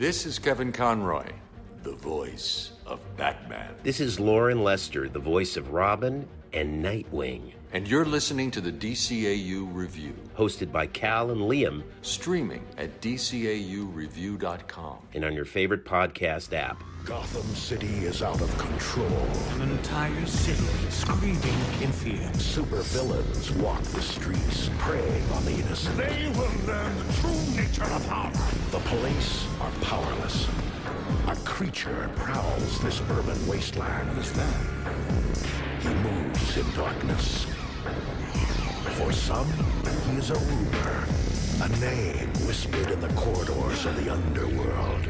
This is Kevin Conroy, the voice of Batman. This is Lauren Lester, the voice of Robin and Nightwing. And you're listening to the DCAU Review. Hosted by Cal and Liam. Streaming at DCAUreview.com. And on your favorite podcast app. Gotham City is out of control. An entire city screaming in fear. Supervillains walk the streets, preying on the innocent. They will learn the true nature of harm. The police are powerless. A creature prowls this urban wasteland. What is that? He moves in darkness. For some, he is a rumor, a name whispered in the corridors of the underworld,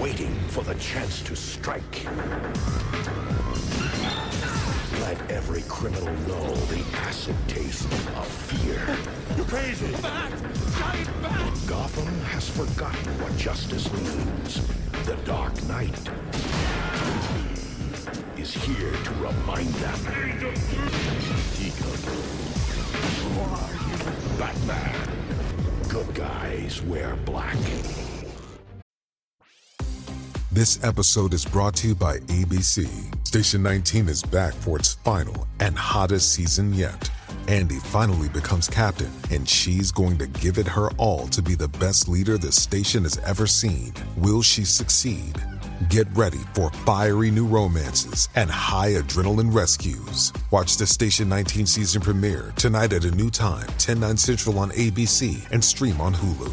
waiting for the chance to strike. Let every criminal know the acid taste of fear. You're crazy! Bat! Giant bat! Gotham has forgotten what justice means. The Dark Knight is here to remind them. Who are you? Batman. Good guys wear black. This episode is brought to you by ABC. Station 19 is back for its final and hottest season yet. Andy finally becomes captain, and she's going to give it her all to be the best leader the station has ever seen. Will she succeed? Get ready for fiery new romances and high-adrenaline rescues. Watch the Station 19 season premiere tonight at a new time, 10, 9 Central on ABC and stream on Hulu.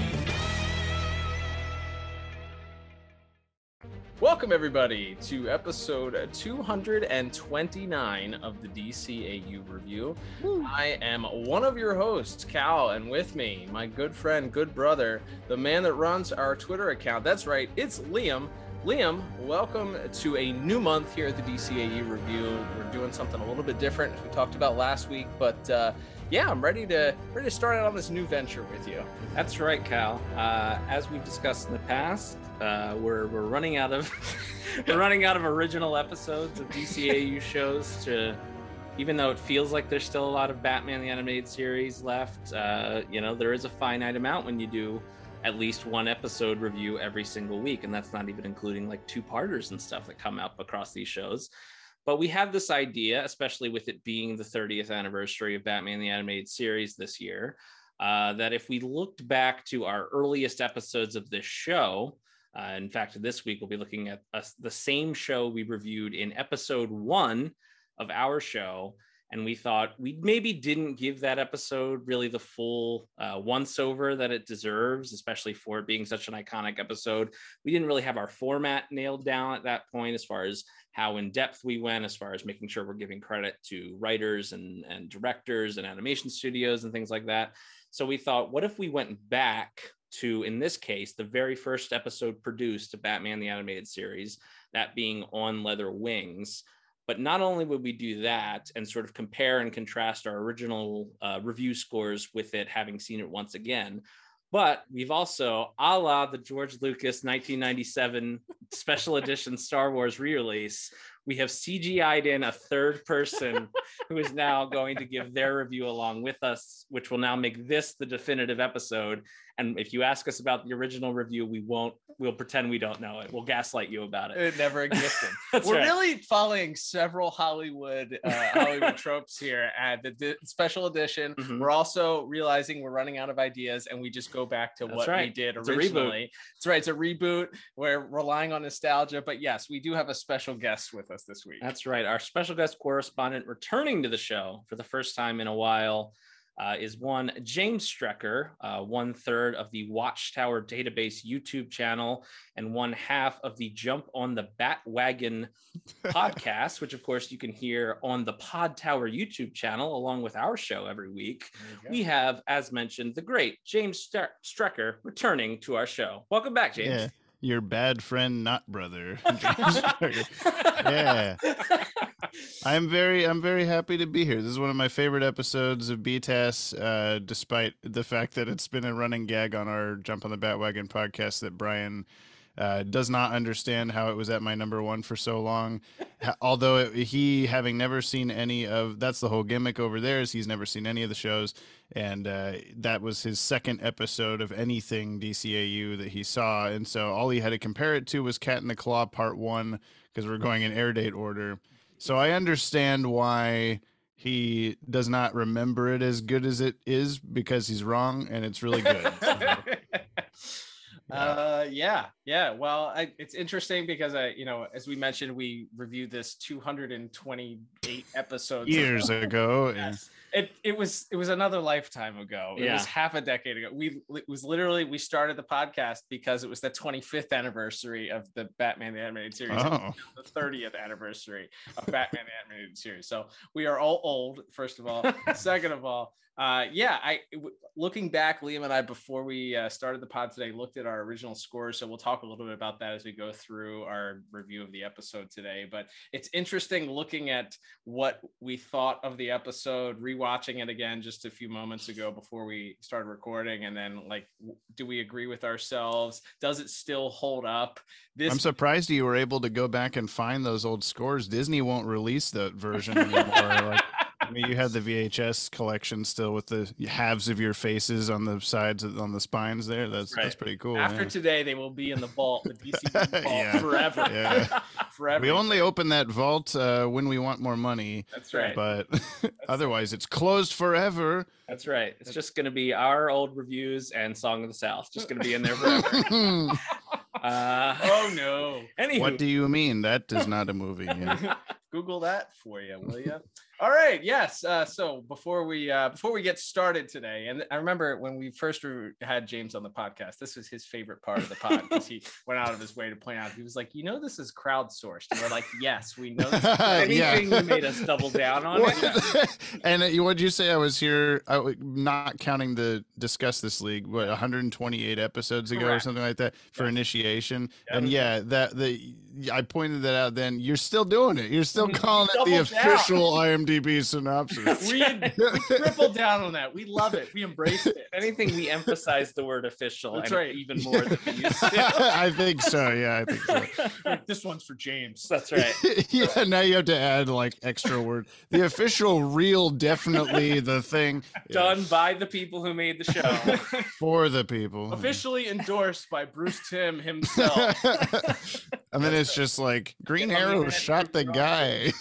Welcome, everybody, to episode 229 of the DCAU Review. Woo. I am one of your hosts, Cal, and with me, my good friend, good brother, the man that runs our Twitter account. That's right, it's Liam. Liam, welcome to a new month here at the DCAU Review. We're doing something a little bit different, as we talked about last week, but yeah, I'm ready to start out on this new venture with you. That's right, Cal. As we've discussed in the past, we're running out of original episodes of DCAU shows. To even though it feels like there's still a lot of Batman the Animated Series left, there is a finite amount when you do at least one episode review every single week, and that's not even including like two-parters and stuff that come up across these shows. But we have this idea, especially with it being the 30th anniversary of Batman the Animated Series this year, that if we looked back to our earliest episodes of this show, in fact, this week we'll be looking at the same show we reviewed in episode 1 of our show, and we thought we maybe didn't give that episode really the full once-over that it deserves, especially for it being such an iconic episode. We didn't really have our format nailed down at that point as far as how in-depth we went, as far as making sure we're giving credit to writers and directors and animation studios and things like that. So we thought, what if we went back to, in this case, the very first episode produced of Batman the Animated Series, that being On Leather Wings. But not only would we do that and sort of compare and contrast our original review scores with it, having seen it once again, but we've also, a la the George Lucas 1997 special edition Star Wars re-release, we have CGI'd in a third person who is now going to give their review along with us, which will now make this the definitive episode. And if you ask us about the original review, we'll pretend we don't know it. We'll gaslight you about it. It never existed. We're right. Really following several Hollywood tropes here at the special edition. Mm-hmm. We're also realizing we're running out of ideas, and we just go back to we did originally. That's right. It's a reboot. We're relying on nostalgia. But yes, we do have a special guest with us this week. That's right. Our special guest correspondent returning to the show for the first time in a while is one James Strecker, one third of the Watchtower Database YouTube channel and one half of the Jump on the Batwagon podcast, which of course you can hear on the Pod Tower YouTube channel along with our show every week. We have, as mentioned, the great James Strecker returning to our show. Welcome back, James. Yeah. your bad friend, not brother. Yeah. I'm very happy to be here. This is one of my favorite episodes of BTAS, despite the fact that it's been a running gag on our Jump on the Batwagon podcast that Brian does not understand how it was at my #1 for so long. Although he, having never seen any of, that's the whole gimmick over there, is he's never seen any of the shows, and that was his second episode of anything DCAU that he saw, and so all he had to compare it to was Cat in the Claw Part 1, because we're going in air date order. So I understand why he does not remember it as good as it is, because he's wrong, and it's really good. So. Yeah. Well, it's interesting because as we mentioned, we reviewed this 228 episodes years ago. Yes. And it was another lifetime ago. Yeah. It was half a decade ago. We started the podcast because it was the 25th anniversary of the Batman the Animated Series. Oh. The 30th anniversary of Batman the Animated Series. So we are all old, first of all. Second of all, looking back, Liam and I, before we started the pod today, looked at our original score. So we'll talk a little bit about that as we go through our review of the episode today. But it's interesting looking at what we thought of the episode, rewatching it again just a few moments ago before we started recording. And then, like, do we agree with ourselves? Does it still hold up? I'm surprised you were able to go back and find those old scores. Disney won't release that version anymore. I mean, you had the VHS collection still with the halves of your faces on the sides, on the spines there. That's pretty cool. After today, they will be in the vault, the DC vault, forever. Yeah. Forever. We only open that vault when we want more money. That's right. But otherwise, it's closed forever. That's right. It's just going to be our old reviews and Song of the South. Just going to be in there forever. Oh, no. Anywho. What do you mean? That is not a movie. Yeah. Google that for you, will you? All right. Yes. So before we get started today, and I remember when we first had James on the podcast, this was his favorite part of the pod because he went out of his way to point out. He was like, this is crowdsourced. And we're like, yes, we know. This is anything you made us double down on it. And what did you say? I was here, not counting the Discuss This League, 128 episodes ago, correct, or something like that for initiation. Yeah. And I pointed that out then. You're still doing it. You're still calling it the official IMDb synopsis. We tripled down on that. We love it. We embraced it. Anything we emphasize the word official, that's right, even more than we used to. I think so. Yeah, I think so. This one's for James. That's right. Yeah, now you have to add like extra word. The official, real, definitely the thing. Done by the people who made the show. For the people. Officially endorsed by Bruce Timm himself. I mean, it's just like Green Arrow shot the guy.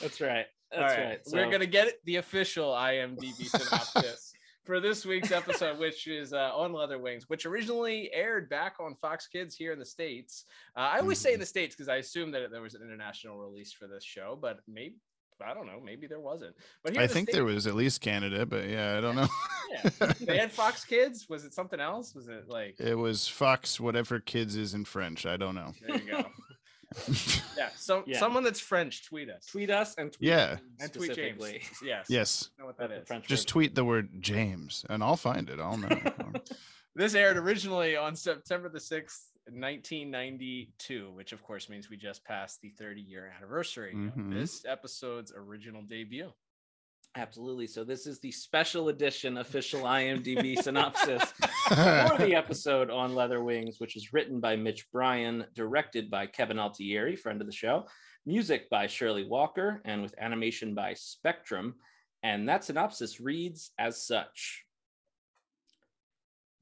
That's right. All right. So we're gonna get the official IMDb synopsis for this week's episode, which is On Leather Wings, which originally aired back on Fox Kids here in the States. I always say in the States because I assume that there was an international release for this show, but maybe, I don't know, maybe there wasn't. But I think there was at least Canada, but yeah, I don't know. Yeah. They had Fox Kids. Was it something else? Was it like, it was Fox whatever Kids is in French? I don't know. There you go. Someone that's French, tweet us and tweet and tweet James. Yes, I know what that is. Just tweet the word James and I'll find it. I'll know. This aired originally on September the 6th, 1992, which of course means we just passed the 30-year anniversary of this episode's original debut. Absolutely. So this is the special edition official IMDb synopsis for the episode On Leather Wings, which is written by Mitch Bryan, directed by Kevin Altieri, friend of the show, music by Shirley Walker, and with animation by Spectrum. And that synopsis reads as such.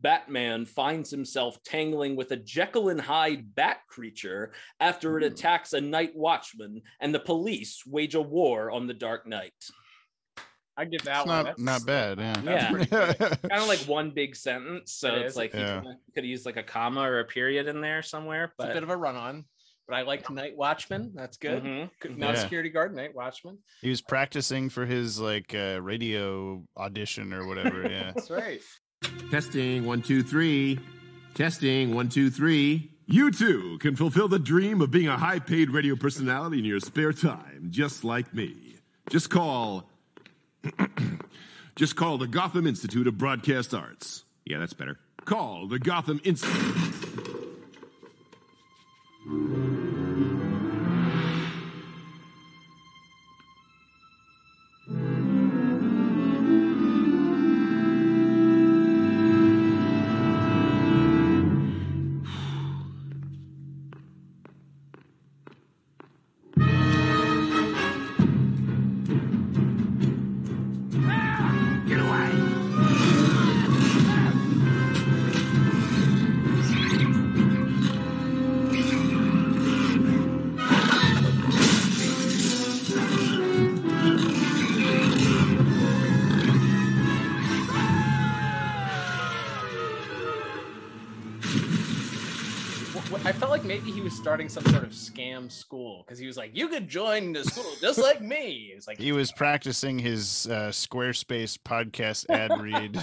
Batman finds himself tangling with a Jekyll and Hyde bat creature after it attacks a night watchman, and the police wage a war on the Dark Knight. I give that one. Not bad. Yeah. Kind of like one big sentence. So it's like you could use like a comma or a period in there somewhere. But it's a bit of a run-on. But I liked Night Watchman. That's good. Mm-hmm. Not security guard, Night Watchman. He was practicing for his like radio audition or whatever. Yeah. That's right. Testing 1, 2, 3. Testing 1, 2, 3. You too can fulfill the dream of being a high-paid radio personality in your spare time, just like me. Just call the Gotham Institute of Broadcast Arts. Yeah, that's better. Call the Gotham Institute. maybe he was starting some sort of scam school because he was like, you could join the school just like me. It's like he was practicing his Squarespace podcast ad read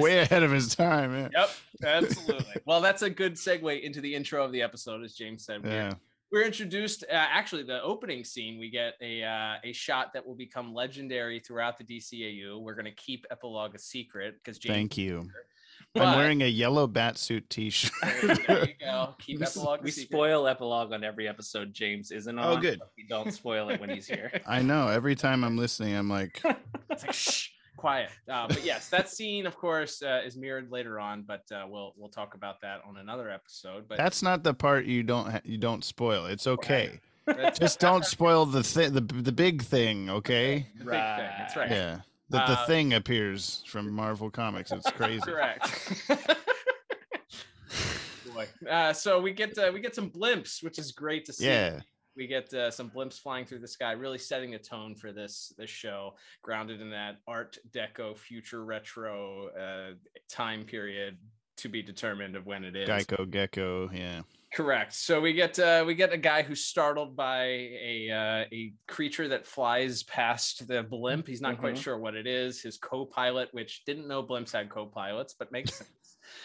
way ahead of his time. Yeah. Yep, absolutely. Well, that's a good segue into the intro of the episode, as James said. Yeah. We're introduced, actually, the opening scene, we get a shot that will become legendary throughout the DCAU. We're going to keep epilogue a secret because James. Thank you. But I'm wearing a yellow batsuit t-shirt. There you go. Keep epilogue. We spoil epilogue on every episode James isn't on. Oh, good. We don't spoil it when he's here. I know. Every time I'm listening, I'm like, it's like shh, quiet. But yes, that scene, of course, is mirrored later on. But we'll talk about that on another episode. But that's not the part you don't spoil. It's okay. Right. Just don't spoil the big thing. Okay. The big thing. That's right. Yeah. That the thing appears from Marvel Comics. It's crazy. Correct. Boy. So we get some blimps, which is great to see. Yeah. We get some blimps flying through the sky, really setting the tone for this show, grounded in that Art Deco future retro time period to be determined of when it is. Geico Gecko, yeah. Correct. So we get a guy who's startled by a creature that flies past the blimp. He's not quite sure what it is. His co-pilot, which didn't know blimps had co-pilots, but makes sense.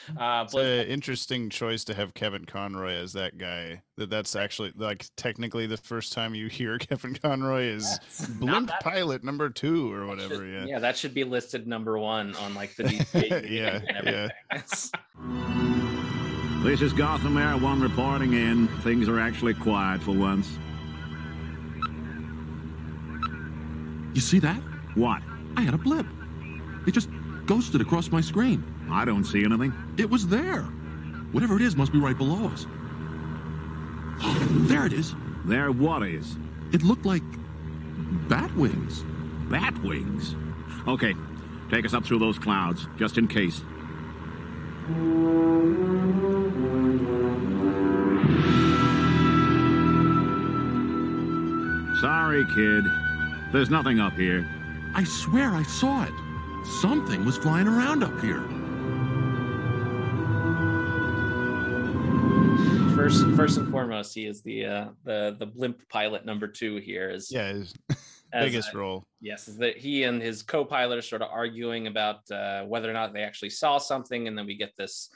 It's an interesting choice to have Kevin Conroy as that guy. That's actually like technically the first time you hear Kevin Conroy is blimp pilot number 2 or whatever. Yeah, that should be listed number 1 on like the DCAU. Yeah. This is Gotham Air 1 reporting in. Things are actually quiet for once. You see that? What? I had a blip. It just ghosted across my screen. I don't see anything. It was there. Whatever it is must be right below us. There it is. There what is? It looked like bat wings. Bat wings? Okay, take us up through those clouds, just in case. Sorry, kid. There's nothing up here. I swear I saw it. Something was flying around up here. First and foremost, he is the blimp pilot number 2 here. His biggest role. Yes, is that he and his co-pilot are sort of arguing about whether or not they actually saw something, and then we get this,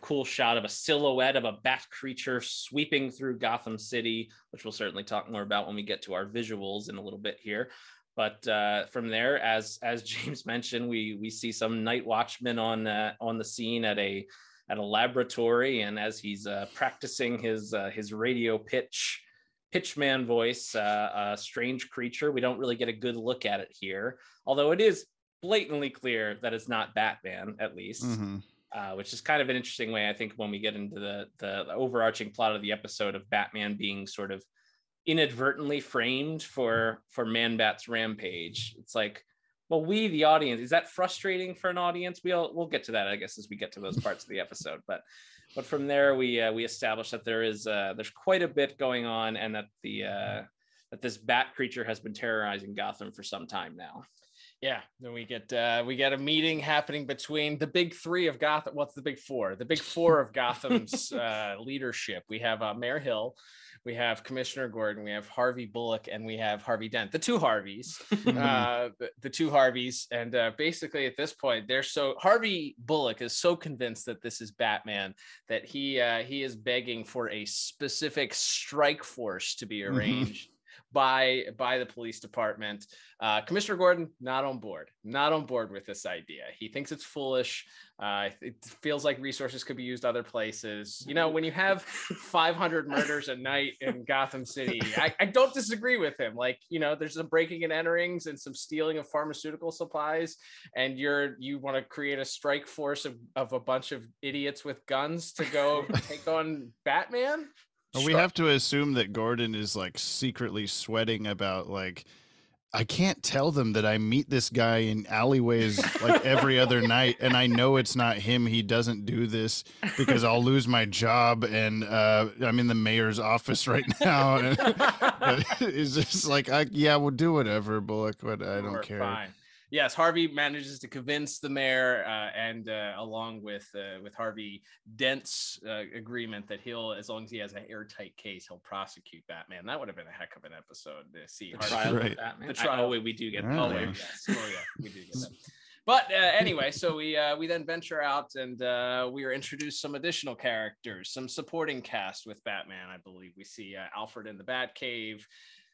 cool shot of a silhouette of a bat creature sweeping through Gotham City, which we'll certainly talk more about when we get to our visuals in a little bit here. But from there, as James mentioned, we see some night watchman on the scene at a laboratory, and as he's practicing his radio pitchman voice, a strange creature. We don't really get a good look at it here, although it is blatantly clear that it's not Batman, at least. Mm-hmm. Which is kind of an interesting way, I think, when we get into the overarching plot of the episode of Batman being sort of inadvertently framed for Man-Bat's rampage. It's like, well, we, the audience, is that frustrating for an audience? We'll get to that, I guess, as we get to those parts of the episode. But from there, we establish that there's quite a bit going on, and that that this bat creature has been terrorizing Gotham for some time now. Yeah, then we get a meeting happening between the big 3 of Gotham. What's the big 4? The big 4 of Gotham's leadership. We have Mayor Hill, we have Commissioner Gordon, we have Harvey Bullock, and we have Harvey Dent. The 2 Harveys, and basically at this point, Harvey Bullock is so convinced that this is Batman that he is begging for a specific strike force to be arranged. Mm-hmm. by the police department. Commissioner Gordon, not on board with this idea. He thinks it's foolish. It feels like resources could be used other places. When you have 500 murders a night in Gotham City, I don't disagree with him. There's some breaking and enterings and some stealing of pharmaceutical supplies, and you want to create a strike force of a bunch of idiots with guns to go take on Batman? Well, we have to assume that Gordon is like secretly sweating about I can't tell them that I meet this guy in alleyways like every other night, and I know it's not him. He doesn't do this because I'll lose my job, and I'm in the mayor's office right now. And it's just like, yeah, we'll do whatever, Bullock. But I don't care. Fine. yes, Harvey manages to convince the mayor, and along with Harvey Dent's agreement that he'll, as long as he has an airtight case, he'll prosecute Batman. That would have been a heck of an episode to see. The trial, we do get that. But anyway, so we then venture out, and we are introduced some additional characters, some supporting cast with Batman. I believe we see Alfred in the Batcave.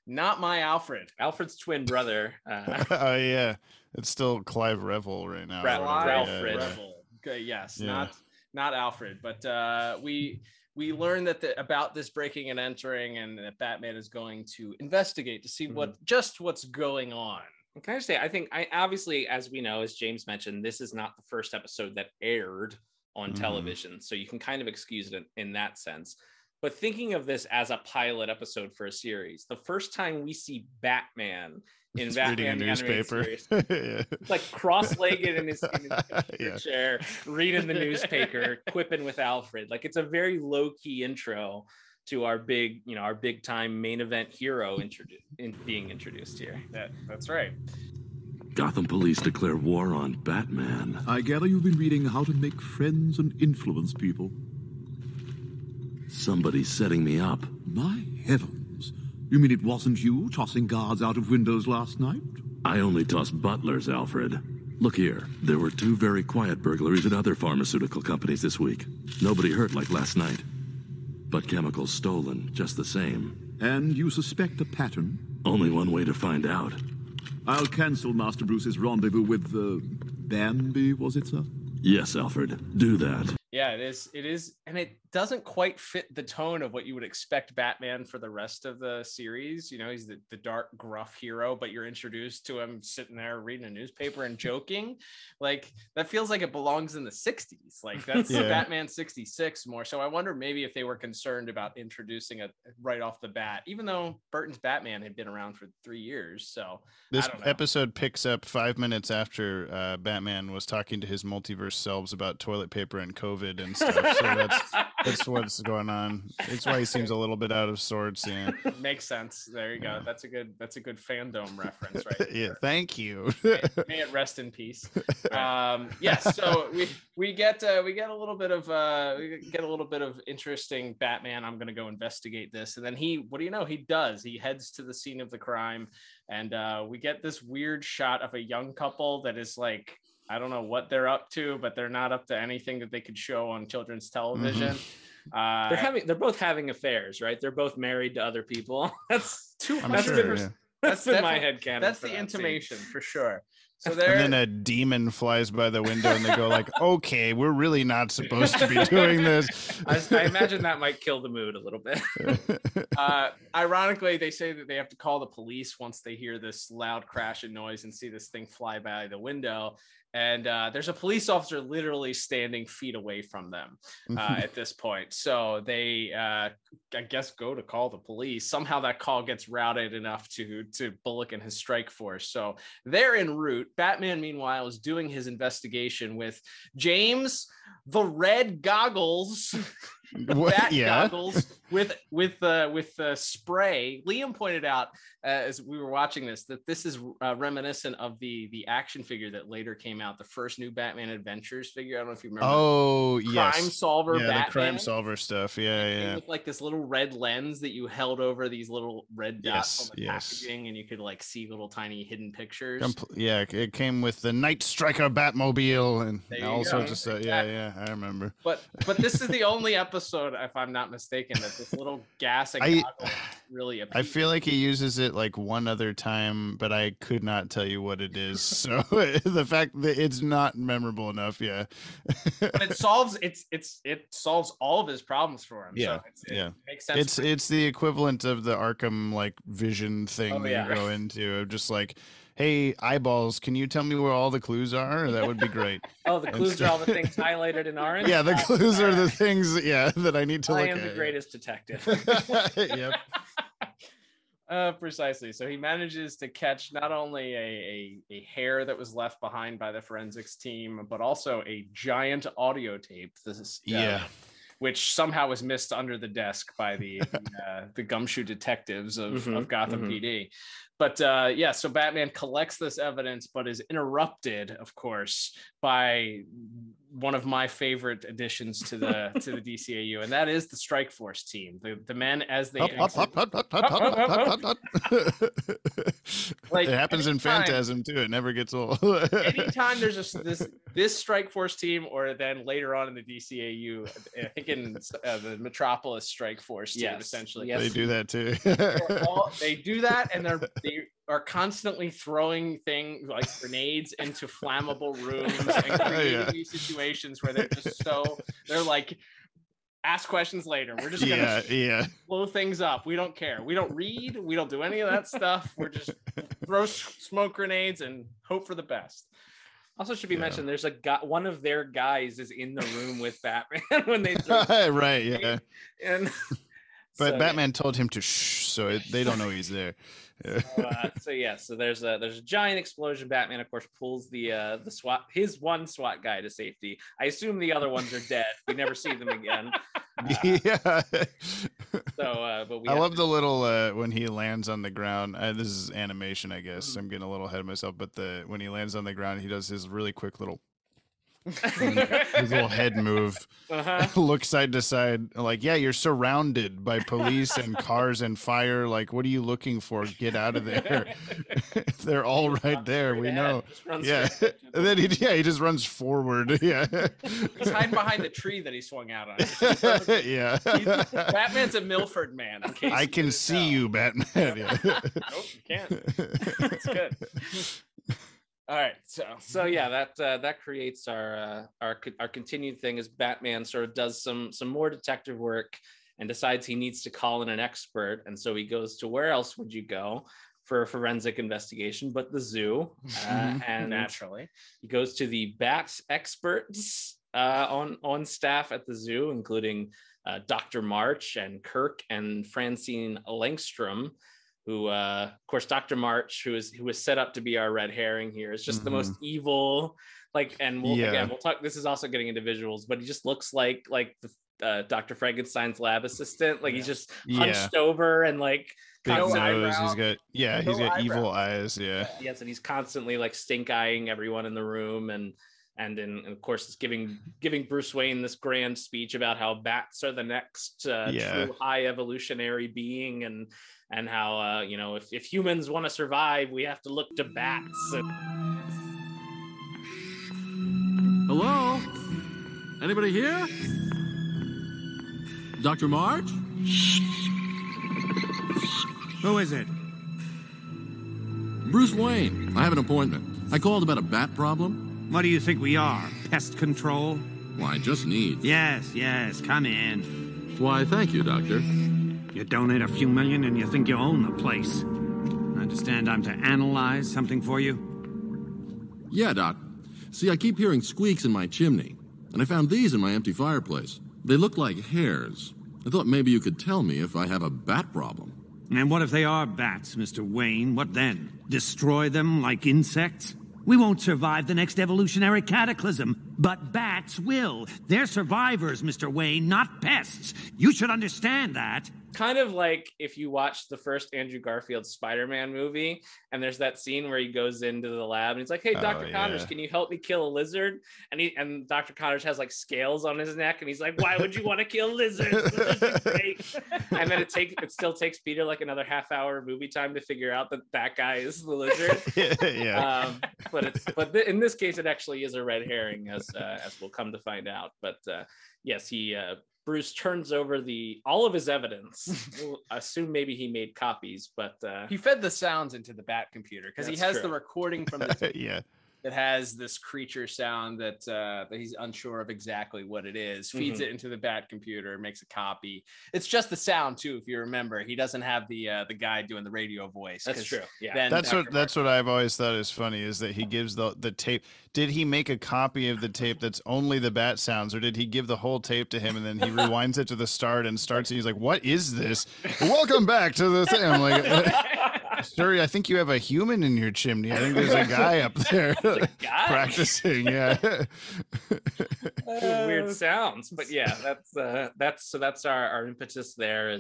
Not my Alfred. Alfred's twin brother. Oh yeah, it's still Clive Revel right now. Ralph Revel. Okay, yes, yeah. not Alfred, but we learn that about this breaking and entering, and that Batman is going to investigate to see what's going on. Can I just say, I think obviously, as we know, as James mentioned, this is not the first episode that aired on television, so you can kind of excuse it in that sense. But thinking of this as a pilot episode for a series, the first time we see Batman in Batman the Animated Series, it's like cross-legged in his chair, reading the newspaper, quipping with Alfred. Like, it's a very low-key intro to our big time main event hero being introduced here. That's right. Gotham police declare war on Batman. I gather you've been reading How to Make Friends and Influence People. Somebody's setting me up. My heavens. You mean it wasn't you tossing guards out of windows last night? I only toss butlers, Alfred. Look here, there were two very quiet burglaries at other pharmaceutical companies this week. Nobody hurt like last night. But chemicals stolen, just the same. And you suspect a pattern? Only one way to find out. I'll cancel Master Bruce's rendezvous with the Bambi, was it, sir? Yes, Alfred, do that. Yeah, it is. And it doesn't quite fit the tone of what you would expect Batman for the rest of the series. You know, he's the dark, gruff hero, but you're introduced to him sitting there reading a newspaper and joking. Like, that feels like it belongs in the 60s. Like, that's Batman 66 more. So I wonder maybe if they were concerned about introducing it right off the bat, even though Burton's Batman had been around for 3 years. So this episode picks up 5 minutes after Batman was talking to his multiverse selves about toilet paper and COVID and stuff, so that's what's going on. It's why he seems a little bit out of sorts. Yeah, makes sense. There you go. That's a good fandom reference, right? Yeah, thank you. May it rest in peace. So we get a little bit of interesting Batman. I'm gonna go investigate this, and then he heads to the scene of the crime, and we get this weird shot of a young couple that is like, I don't know what they're up to, but they're not up to anything that they could show on children's television. They're both having affairs, right? They're both married to other people. That's in my head canon. That's the intimation for sure. So and then a demon flies by the window, and they go like, "Okay, we're really not supposed to be doing this." I imagine that might kill the mood a little bit. Ironically, they say that they have to call the police once they hear this loud crash and noise and see this thing fly by the window. And there's a police officer literally standing feet away from them at this point. So they, I guess, go to call the police. Somehow that call gets routed enough to Bullock and his strike force. So they're en route. Batman, meanwhile, is doing his investigation with James the Red Goggles. Goggles with spray. Liam pointed out as we were watching this that this is reminiscent of the action figure that later came out, the first New Batman Adventures figure. I don't know if you remember. Oh, yes. Crime Solver Batman. The Crime Solver stuff. Yeah. With like this little red lens that you held over these little red dots on the packaging, and you could like see little tiny hidden pictures. It came with the Night Striker Batmobile and all sorts of stuff. I remember. But this is the only episode, if I'm not mistaken, that this little gas and goggle really appealing. I feel like he uses it like one other time, but I could not tell you what it is. So the fact that it's not memorable enough, but it solves all of his problems for him. Yeah, so it makes sense. It's the equivalent of the Arkham like vision thing you go into, of just like, hey, eyeballs, can you tell me where all the clues are? That would be great. Oh, the clues are all the things highlighted in orange? Yeah, the clues are the things, that I need to look at. I am the greatest detective. Yep. Precisely. So he manages to catch not only a hair that was left behind by the forensics team, but also a giant audio tape. This is which somehow was missed under the desk by the gumshoe detectives of Gotham PD. But so Batman collects this evidence, but is interrupted, of course, by one of my favorite additions to the DCAU, and that is the Strike Force team. The men as they it happens in Phantasm too. It never gets old. Anytime there's just this Strike Force team, or then later on in the DCAU, I think in the Metropolis Strike Force team, essentially. Yes. They do that too. They do that, and they are constantly throwing things like grenades into flammable rooms and creating these situations where they're just they're like, ask questions later. We're just going to blow things up. We don't care. We don't read. We don't do any of that stuff. We're just throw smoke grenades and hope for the best. Also should be mentioned, there's a guy, one of their guys is in the room with Batman when they right, yeah. And but so, Batman told him to shh, so they don't know he's there. Yeah. So there's a giant explosion. Batman, of course, pulls the SWAT, his one SWAT guy, to safety. I assume the other ones are dead. We never see them again. But I love the little when he lands on the ground. This is animation, I guess. I'm getting a little ahead of myself. But when he lands on the ground, he does his really quick little. His little head move, look side to side, like, yeah, you're surrounded by police and cars and fire, like, what are you looking for? Get out of there. They're all right there, we know. And then he just runs forward. He's hiding behind the tree that he swung out on. Batman's a Milford man, in case I can see you, Batman. Nope, you can't. That's good. All right, so that creates our continued thing as Batman sort of does some more detective work and decides he needs to call in an expert, and so he goes to, where else would you go for a forensic investigation but the zoo? And naturally, he goes to the bat experts on staff at the zoo, including Dr. March and Kirk and Francine Langstrom. Who, of course, Dr. March, who was set up to be our red herring here, is just the most evil. Like, and we'll talk. This is also getting into visuals, but he just looks like the Dr. Frankenstein's lab assistant. Like he's just hunched over and like big nose. Eyebrow. He's got he's got evil eyes. And he's constantly like stink eyeing everyone in the room, and of course, it's giving Bruce Wayne this grand speech about how bats are the next true high evolutionary being, and how if humans want to survive, we have to look to bats. Hello? Anybody here? Dr. March? Who is it? Bruce Wayne. I have an appointment. I called about a bat problem. What do you think we are? Pest control? Why, just needs. Yes, come in. Why, thank you, Doctor. You donate a few million and you think you own the place. I understand I'm to analyze something for you? Yeah, Doc. See, I keep hearing squeaks in my chimney, and I found these in my empty fireplace. They look like hairs. I thought maybe you could tell me if I have a bat problem. And what if they are bats, Mr. Wayne? What then? Destroy them like insects? We won't survive the next evolutionary cataclysm, but bats will. They're survivors, Mr. Wayne, not pests. You should understand that. Kind of like if you watch the first Andrew Garfield Spider-Man movie, and there's that scene where he goes into the lab and he's like, hey, Dr. Connors, can you help me kill a lizard? And Dr. Connors has like scales on his neck, and he's like, why would you want to kill lizards? And then it still takes Peter like another half hour movie time to figure out that guy is the lizard. But in this case, it actually is a red herring, as we'll come to find out. But yes, Bruce turns over all of his evidence. We'll assume maybe he made copies, but he fed the sounds into the bat computer because he has the recording from the TV that has this creature sound that he's unsure of exactly what it is. Feeds it into the bat computer, makes a copy. It's just the sound too, if you remember. He doesn't have the guy doing the radio voice. That's true. Yeah, that's what I've always thought is funny is that he gives the tape. Did he make a copy of the tape that's only the bat sounds, or did he give the whole tape to him and then he rewinds it to the start and starts? And he's like, "What is this? Welcome back to the thing." I'm like, "Sir, I think you have a human in your chimney. I think there's a guy up there practicing." doing weird sounds. But yeah, that's our impetus there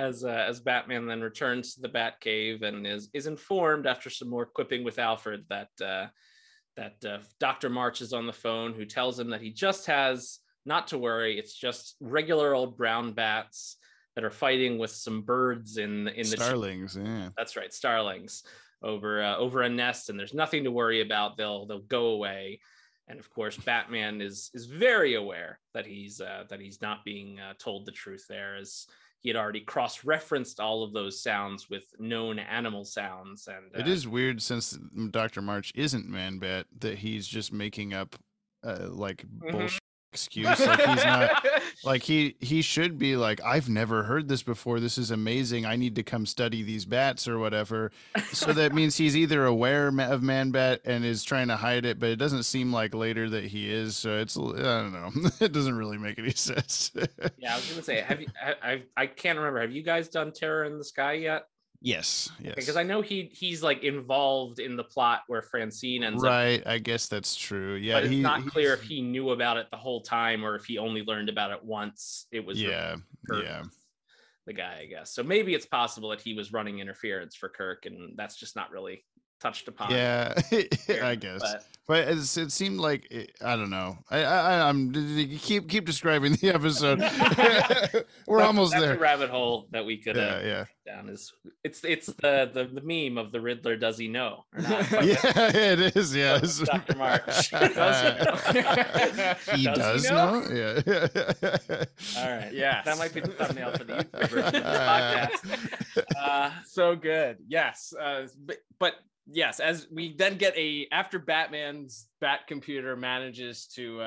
as Batman then returns to the Batcave and is informed after some more quipping with Alfred that Dr. March is on the phone, who tells him that he just has not to worry. It's just regular old brown bats that are fighting with some birds in the starlings. Yeah, that's right, starlings over a nest, and there's nothing to worry about. They'll go away. And of course, Batman is very aware that he's not being told the truth there, as he had already cross-referenced all of those sounds with known animal sounds. And it is weird, since Dr. March isn't Man-Bat, that he's just making up bullshit excuse. Like, he's not like he should be like, I've never heard this before, this is amazing, I need to come study these bats or whatever. So that means he's either aware of Man-Bat and is trying to hide it, but it doesn't seem like later that he is. So it's, I don't know, it doesn't really make any sense. Yeah, I was gonna say, I can't remember, have you guys done Terror in the Sky yet? Yes. Because I know he's like involved in the plot where Francine ends up. Right, I guess that's true. Yeah, but it's not clear if he knew about it the whole time or if he only learned about it once. It was the guy, I guess. So maybe it's possible that he was running interference for Kirk, and that's just not really touched upon. Yeah, I guess. But it seemed like I don't know. I'm keep describing the episode. We're almost there. A rabbit hole that we could down is it's the meme of the Riddler. Does he know? Or not? Yeah, it is. Yeah, Dr. March. Does he know? Yeah. All right. Yeah, that might be the thumbnail for the YouTube version of the podcast. So good. Yes, but. Yes, as we then get after Batman's bat computer manages to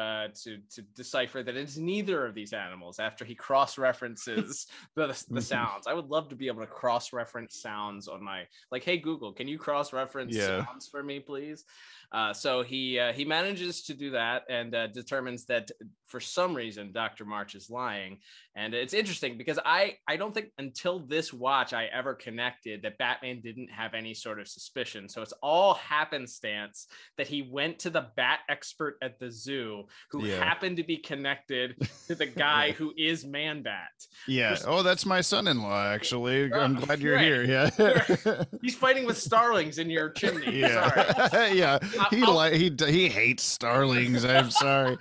decipher that it's neither of these animals, after he cross-references the sounds. I would love to be able to cross-reference sounds on my, like, hey Google, can you cross-reference sounds for me, please? So he manages to do that and determines that for some reason Dr. March is lying. And it's interesting because I don't think until this watch I ever connected that Batman didn't have any sort of suspicion. So it's all happenstance that he went to the bat expert at the zoo, who happened to be connected to the guy who is Man-Bat. Yeah. Oh, that's my son-in-law, actually. I'm glad you're here. Yeah. He's fighting with starlings in your chimney. Yeah. Sorry. Yeah. He hates starlings. I'm sorry.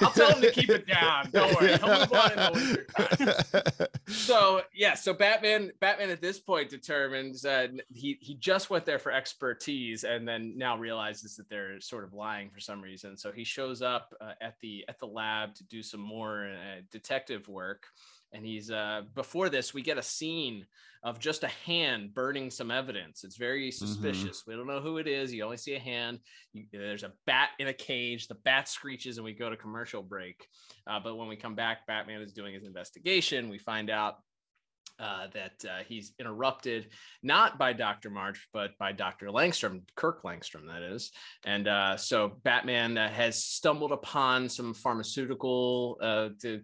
I'll tell him to keep it down. Don't worry. He'll move on in the wintertime. So Batman at this point determines that he just went there for expertise, and then now realizes that they're sort of lying for some reason. So he shows up at the lab to do some more detective work. And he's before this, we get a scene of just a hand burning some evidence. It's very suspicious. Mm-hmm. We don't know who it is. You only see a hand. There's a bat in a cage. The bat screeches, and we go to commercial break. But when we come back, Batman is doing his investigation. We find out that he's interrupted not by Dr. March, but by Dr. Langstrom, Kirk Langstrom, that is. And so Batman has stumbled upon some pharmaceutical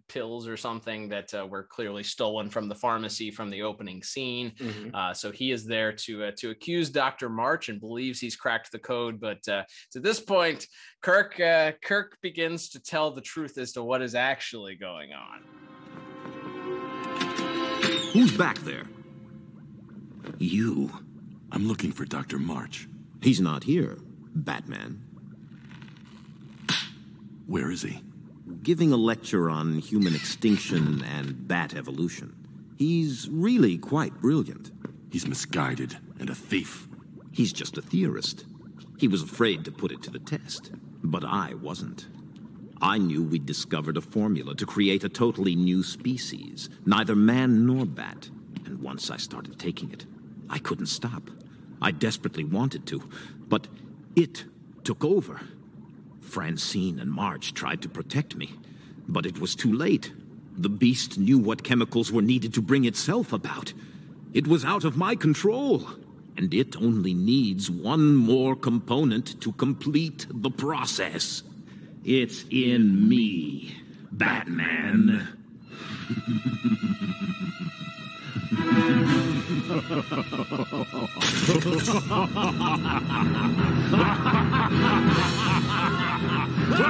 pills or something that were clearly stolen from the pharmacy from the opening scene. Mm-hmm. So he is there to accuse Dr. March and believes he's cracked the code. But to this point, Kirk begins to tell the truth as to what is actually going on. Who's back there? You. I'm looking for Dr. March. He's not here, Batman. Where is he? Giving a lecture on human extinction and bat evolution. He's really quite brilliant. He's misguided and a thief. He's just a theorist. He was afraid to put it to the test, but I wasn't. I knew we'd discovered a formula to create a totally new species, neither man nor bat. And once I started taking it, I couldn't stop. I desperately wanted to, but it took over. Francine and March tried to protect me, but it was too late. The beast knew what chemicals were needed to bring itself about. It was out of my control, and it only needs one more component to complete the process. It's in me, Batman. Yes,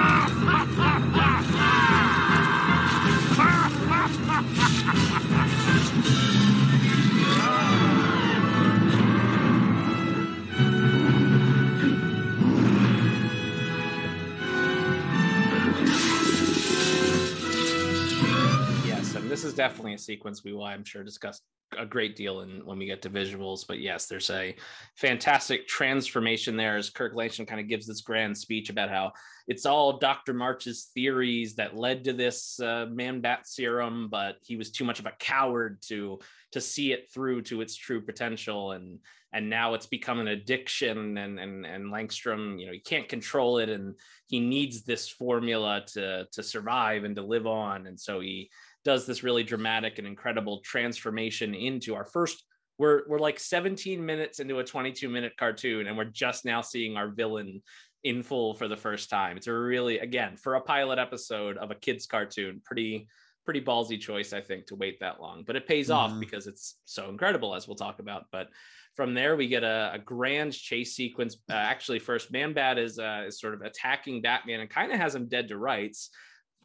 and this is definitely a sequence we will, I'm sure, discuss a great deal in when we get to visuals. But yes, there's a fantastic transformation there as Kirk Langstrom kind of gives this grand speech about how it's all Dr. March's theories that led to this Man-Bat serum, but he was too much of a coward to see it through to its true potential, and now it's become an addiction, and Langstrom, you know, he can't control it, and he needs this formula to survive and to live on, and so he does this really dramatic and incredible transformation into our first, we're like 17 minutes into a 22-minute cartoon, and we're just now seeing our villain in full for the first time. It's a really, again, for a pilot episode of a kid's cartoon, pretty ballsy choice, I think, to wait that long, but it pays off because it's so incredible, as we'll talk about. But from there, we get a grand chase sequence. Actually, first, Man-Bat is sort of attacking Batman and kind of has him dead to rights.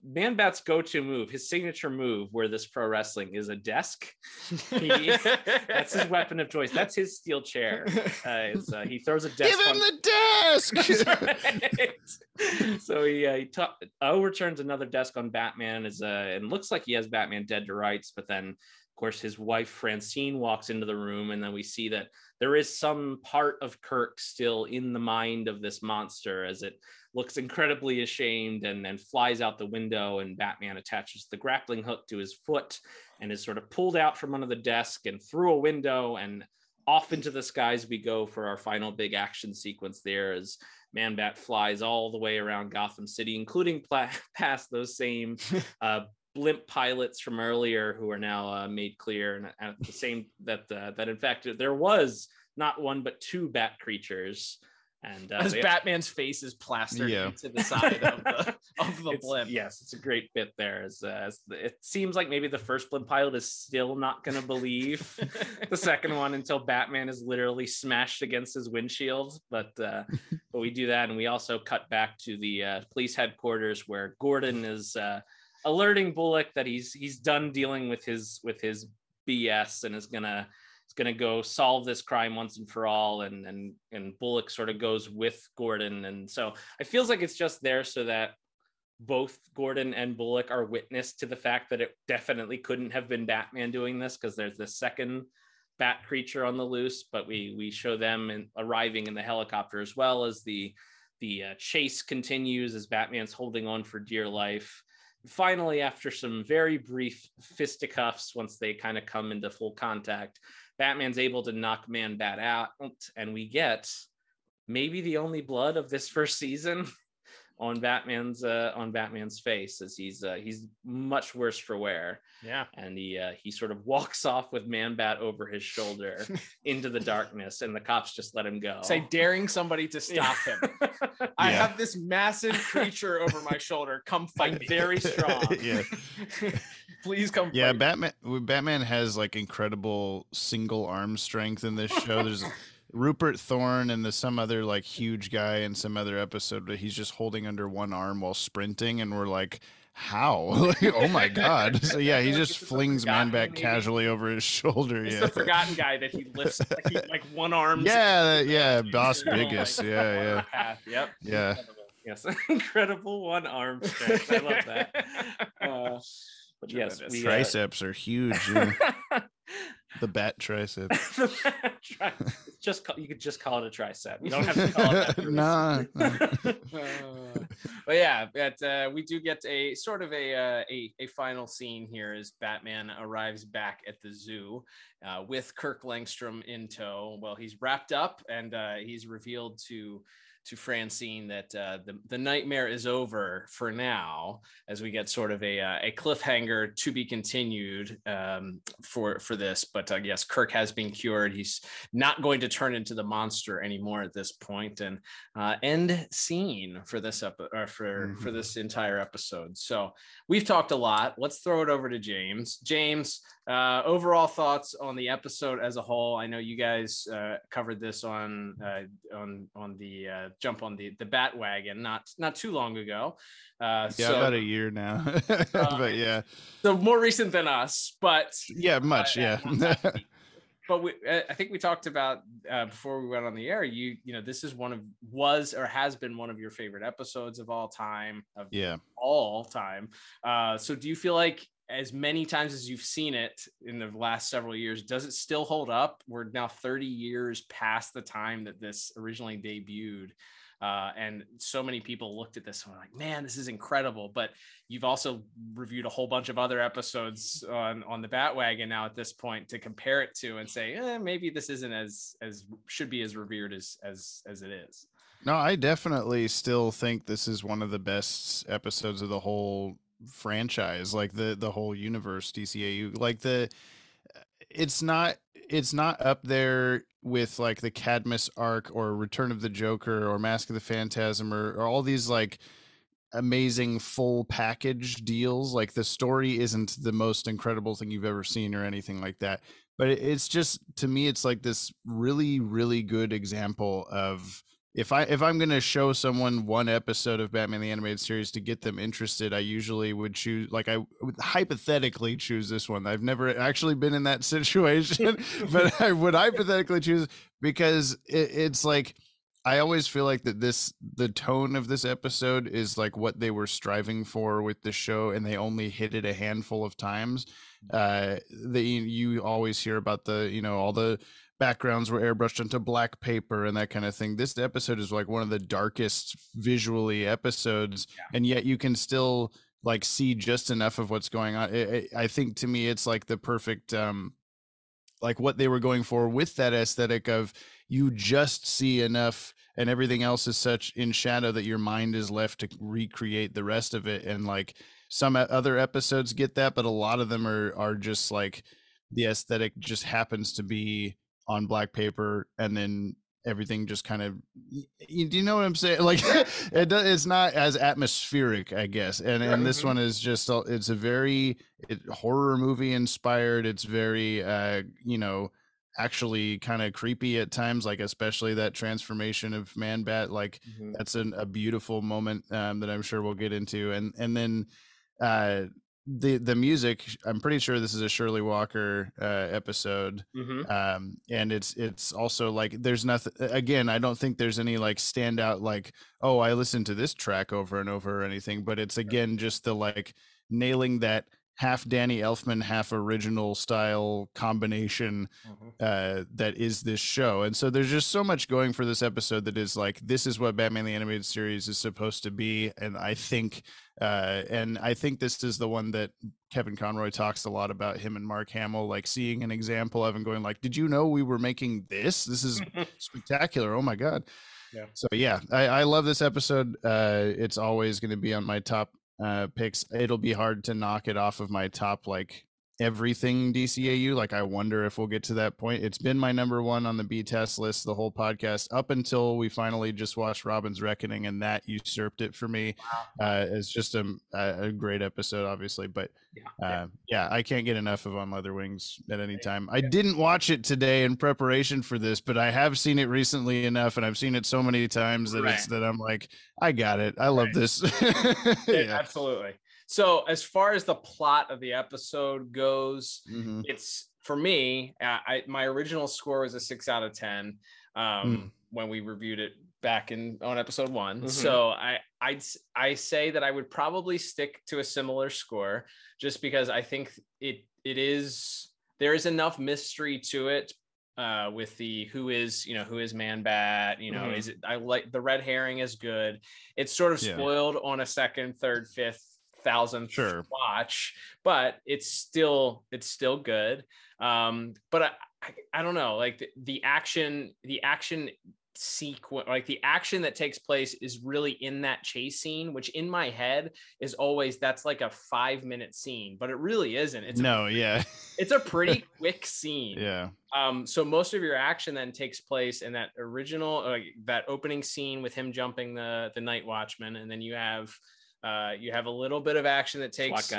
Man-Bat's go-to move, his signature move, where this pro wrestling is a desk. That's his weapon of choice. That's his steel chair. He throws a desk. Give him the desk! Right. So he returns another desk on Batman, and looks like he has Batman dead to rights, but then, of course, his wife Francine walks into the room, and then we see that there is some part of Kirk still in the mind of this monster as it looks incredibly ashamed and then flies out the window, and Batman attaches the grappling hook to his foot and is sort of pulled out from under the desk and through a window, and off into the skies we go for our final big action sequence there as Man-Bat flies all the way around Gotham City, including past those same blimp pilots from earlier who are now made clear, and at the same that in fact there was not one but two bat creatures. And as Batman's face is plastered to the side of the blimp. Yes, it's a great bit there. It seems like maybe the first blimp pilot is still not going to believe the second one until Batman is literally smashed against his windshield. But we do that, and we also cut back to the police headquarters where Gordon is alerting Bullock that he's done dealing with his BS and is going to go solve this crime once and for all, and Bullock sort of goes with Gordon, and so it feels like it's just there so that both Gordon and Bullock are witness to the fact that it definitely couldn't have been Batman doing this, because there's the second bat creature on the loose, but we show them arriving in the helicopter as well as the chase continues as Batman's holding on for dear life. Finally, after some very brief fisticuffs, once they kind of come into full contact, Batman's able to knock Man-Bat out, and we get maybe the only blood of this first season on Batman's face, as he's much worse for wear. Yeah, and he sort of walks off with Man-Bat over his shoulder into the darkness, and the cops just let him go. It's like daring somebody to stop him. I have this massive creature over my shoulder. Come fight me. Very strong. Yeah. Please come. Yeah, Batman has like incredible single arm strength in this show. There's Rupert Thorne and some other like huge guy in some other episode, but he's just holding under one arm while sprinting, and we're like, how? Like, oh my god. So yeah, he just flings Man-Bat casually over his shoulder. It's the forgotten guy that he lifts like one arm. Yeah, Boss Biggest. Yeah. Yes, incredible one arm strength. I love that. Yes, triceps are huge. Yeah. The bat tricep. The bat tricep. You could just call it a tricep. You don't have to call it that. Nah. But yeah, we do get a sort of a final scene here as Batman arrives back at the zoo with Kirk Langstrom in tow. Well, he's wrapped up, and he's revealed to Francine that the nightmare is over for now, as we get sort of a cliffhanger to be continued for this. But yes, Kirk has been cured. He's not going to turn into the monster anymore at this point. And end scene for this episode, for this entire episode. So we've talked a lot. Let's throw it over to James. James, overall thoughts on the episode as a whole. I know you guys covered this on the Jump on the Batwagon not too long ago. About a year now. But yeah. So more recent than us, but yeah, much. But I think we talked about before we went on the air, you know, this is has been one of your favorite episodes of all time. So do you feel like as many times as you've seen it in the last several years, does it still hold up? We're now 30 years past the time that this originally debuted. And so many people looked at this and were like, man, this is incredible. But you've also reviewed a whole bunch of other episodes on the Batwagon now at this point to compare it to and say, maybe this isn't as should be as revered as it is. No, I definitely still think this is one of the best episodes of the whole franchise, like the whole universe, DCAU. Like it's not up there with like the Cadmus arc or Return of the Joker or Mask of the Phantasm or all these like amazing full package deals. Like the story isn't the most incredible thing you've ever seen or anything like that, but it's just, to me, it's like this really, really good example of if I'm going to show someone one episode of Batman the Animated Series to get them interested, I usually would choose, like I would hypothetically choose this one. I've never actually been in that situation, but I would hypothetically choose, because it's like, I always feel like that the tone of this episode is like what they were striving for with the show, and they only hit it a handful of times. You always hear about the, you know, all the backgrounds were airbrushed onto black paper and that kind of thing. This episode is like one of the darkest visually episodes, and yet you can still like see just enough of what's going on. I think, to me, it's like the perfect, like what they were going for with that aesthetic of you just see enough and everything else is such in shadow that your mind is left to recreate the rest of it. And like some other episodes get that, but a lot of them are just like the aesthetic just happens to be on black paper, and then everything just kind of, you know what I'm saying? Like it's not as atmospheric, I guess. And this one is just, it's a very horror movie inspired. It's very, you know, actually kind of creepy at times, like especially that transformation of Man-Bat, like that's a beautiful moment that I'm sure we'll get into. And then the music, I'm pretty sure this is a Shirley Walker episode. And it's also like, there's nothing, again, I don't think there's any like standout, like, oh, I listened to this track over and over or anything, but it's again, just the like nailing that half Danny Elfman, half original style combination that is this show. And so there's just so much going for this episode that is like, this is what Batman the Animated Series is supposed to be. And I think this is the one that Kevin Conroy talks a lot about, him and Mark Hamill, like seeing an example of and going like, did you know we were making this? This is spectacular. Oh my God. Yeah. So yeah, I love this episode. It's always going to be on my top picks. It'll be hard to knock it off of my top, like everything DCAU. Like I wonder if we'll get to that point. It's been my number one on the B-Test list the whole podcast up until we finally just watched Robin's Reckoning, and that usurped it for me. It's just a great episode, obviously, but I can't get enough of On Leather Wings at any time. I didn't watch it today in preparation for this, but I have seen it recently enough, and I've seen it so many times that it's that I'm like, I got it. I love this. Absolutely. So as far as the plot of the episode goes, it's, for me, my original score was a 6 out of 10 when we reviewed it back on episode one. So I'd say that I would probably stick to a similar score, just because I think there is enough mystery to it. With the who is Man-Bat, is it? I like the red herring is good. It's sort of spoiled on a second, third, fifth, 1000th watch, but it's still good. But I don't know, like the action sequence, like the action that takes place is really in that chase scene, which in my head is always, that's like a 5-minute scene, but it really isn't. It's It's a pretty quick scene. Yeah. So most of your action then takes place in that original, that opening scene with him jumping the Night Watchman, and then you have a little bit of action that takes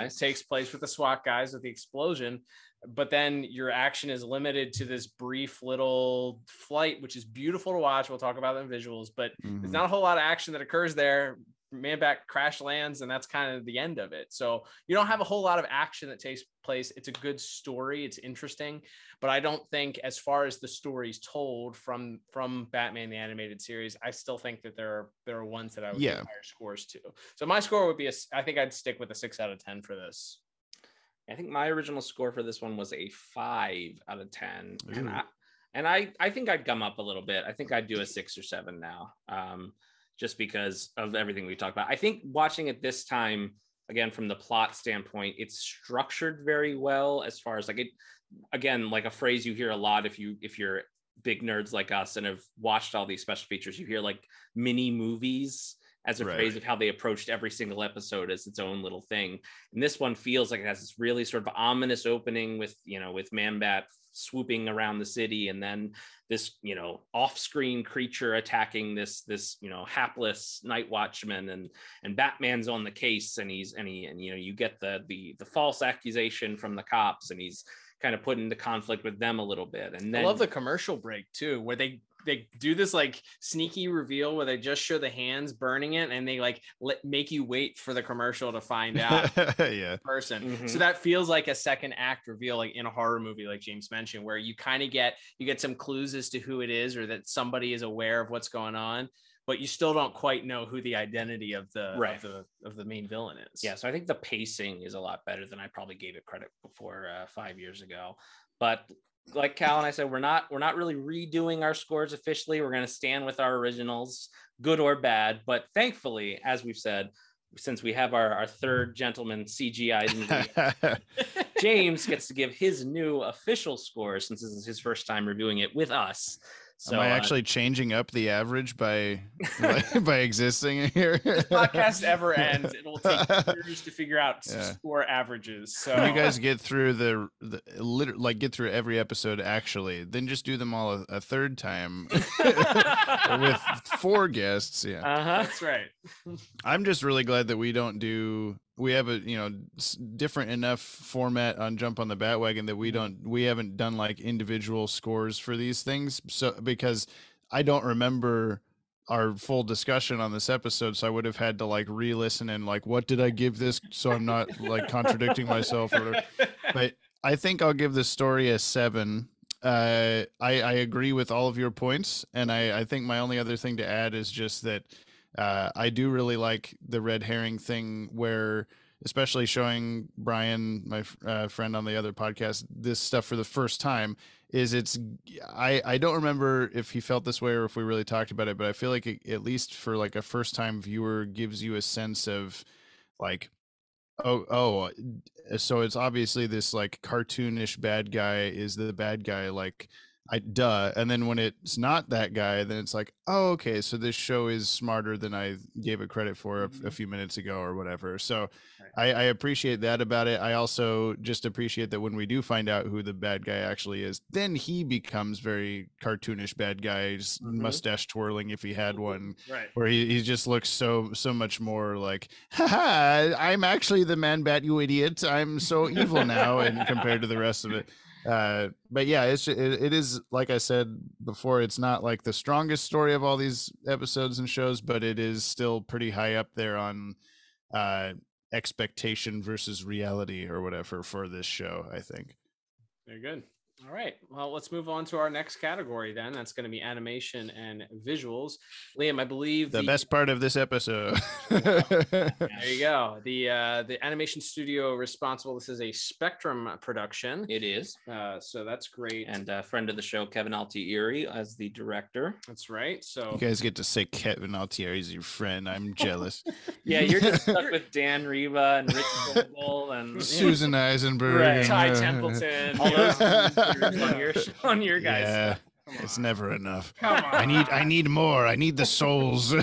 place with the SWAT guys with the explosion, but then your action is limited to this brief little flight, which is beautiful to watch. We'll talk about it in visuals, but there's not a whole lot of action that occurs there. Man-Bat crash lands, and that's kind of the end of it. So you don't have a whole lot of action that takes place. It's a good story. It's interesting, but I don't think, as far as the stories told from Batman the Animated Series, I still think that there are ones that I would give higher scores to. So my score would be I think I'd stick with a 6 out of 10 for this. I think my original score for this one was a 5 out of 10, and I think I'd come up a little bit. I think I'd do a 6 or 7 now. Just because of everything we talked about. I think watching it this time, again, from the plot standpoint, it's structured very well as far as like it, again, like a phrase you hear a lot if you're big nerds like us and have watched all these special features, you hear like mini movies as a phrase of how they approached every single episode as its own little thing. And this one feels like it has this really sort of ominous opening with Man-Bat swooping around the city, and then this, off-screen creature attacking this hapless Night Watchman, and Batman's on the case, and you get the false accusation from the cops, and he's kind of put into conflict with them a little bit. And then I love the commercial break too, where they do this like sneaky reveal where they just show the hands burning it, and they like make you wait for the commercial to find out person. So that feels like a second act reveal, like in a horror movie, like James mentioned, where you kind of get some clues as to who it is, or that somebody is aware of what's going on, but you still don't quite know who the identity of the main villain is. Yeah. So I think the pacing is a lot better than I probably gave it credit for 5 years ago, but like Cal and I said, we're not really redoing our scores officially. We're going to stand with our originals, good or bad. But thankfully, as we've said, since we have our third gentleman CGI, James gets to give his new official score, since this is his first time reviewing it with us. So, am I actually changing up the average by existing here? If the podcast ever ends, it will take years to figure out score averages. So when you guys get through get through every episode, actually, then just do them all a third time with 4 guests. Yeah, that's right. I'm just really glad that we don't do. We have a different enough format on Jump on the Batwagon that we haven't done like individual scores for these things, so because I don't remember our full discussion on this episode, so I would have had to like re-listen and like, what did I give this, so I'm not like contradicting myself or whatever. But I think I'll give this story a 7. I agree with all of your points, and I think my only other thing to add is just that I do really like the red herring thing, where especially showing Brian, my friend on the other podcast, this stuff for the first time, I don't remember if he felt this way or if we really talked about it, but I feel like it, at least for like a first time viewer, gives you a sense of like, oh, so it's obviously this like cartoonish bad guy is the bad guy, like, duh. And then when it's not that guy, then it's like, oh, okay, so this show is smarter than I gave it credit for a few minutes ago or whatever. So I appreciate that about it. I also just appreciate that when we do find out who the bad guy actually is, then he becomes very cartoonish bad guys, mustache twirling if he had one, where he just looks so much more like, haha, I'm actually the Man-Bat, you idiot. I'm so evil now, and compared to the rest of it. But yeah, it is like I said before, it's not like the strongest story of all these episodes and shows, but it is still pretty high up there on expectation versus reality or whatever for this show, I think. Very good. All right, well, let's move on to our next category then. That's going to be animation and visuals. Liam, I believe the best part of this episode. There you go. The animation studio responsible. This is a Spectrum production. It is. So that's great. And a friend of the show, Kevin Altieri, as the director. That's right. So you guys get to say Kevin Altieri is your friend. I'm jealous. Yeah, you're just stuck with Dan Riva and Rich Goebel and Susan Eisenberg, and Ty Templeton. All those on your guys. Yeah, it's never enough. Come on. I need more. I need the souls.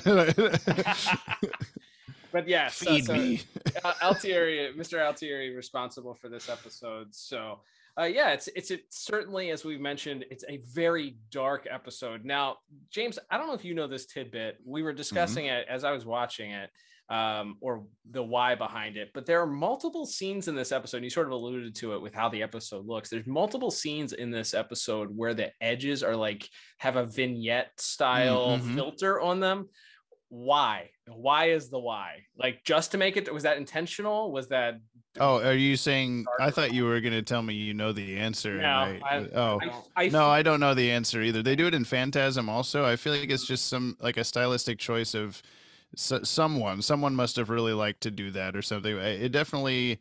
But yeah, feed me. Altieri, Mr. Altieri, responsible for this episode. So yeah, it's certainly, as we've mentioned, it's a very dark episode. Now, James, I don't know if you know this tidbit. We were discussing it as I was watching it, or the why behind it, but there are multiple scenes in this episode. You sort of alluded to it with how the episode looks. There's multiple scenes in this episode where the edges are like, have a vignette style filter on them. Why is the why? Like, just to make it, was that intentional? Was that... Oh, are you saying... I thought you were going to tell me you know the answer. No, I don't know the answer either. They do it in Phantasm also. I feel like it's just a stylistic choice of someone must have really liked to do that or something. It definitely...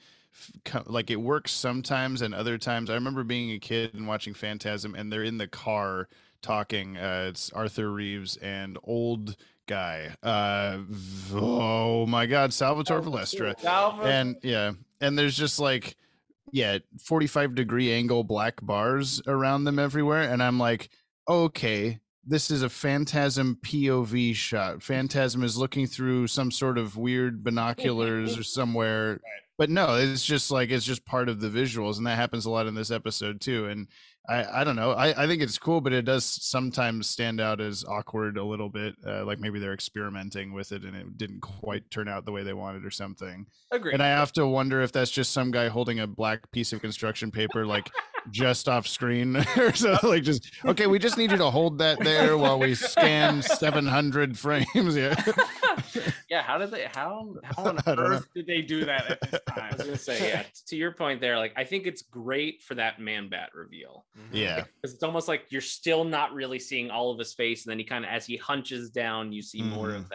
like, it works sometimes and other times. I remember being a kid and watching Phantasm, and they're in the car talking. It's Arthur Reeves and old... guy, oh my god, Salvatore Palestra. And yeah, and there's just 45-degree angle black bars around them everywhere, and I'm like, okay, this is a Phantasm POV shot. Phantasm is looking through some sort of weird binoculars or somewhere, but no, it's just part of the visuals, and that happens a lot in this episode too. And I don't know. I think it's cool, but it does sometimes stand out as awkward a little bit. Like, maybe they're experimenting with it and it didn't quite turn out the way they wanted or something. Agreed. And I have to wonder if that's just some guy holding a black piece of construction paper, like just off screen or so. Like, just, okay, we just need you to hold that there while we scan 700 frames. Yeah. Yeah. How on earth did they do that at this time? I was gonna say, yeah, to your point there, like, I think it's great for that Man-Bat reveal. Yeah, because it's almost like you're still not really seeing all of his face, and then he kind of, as he hunches down, you see more of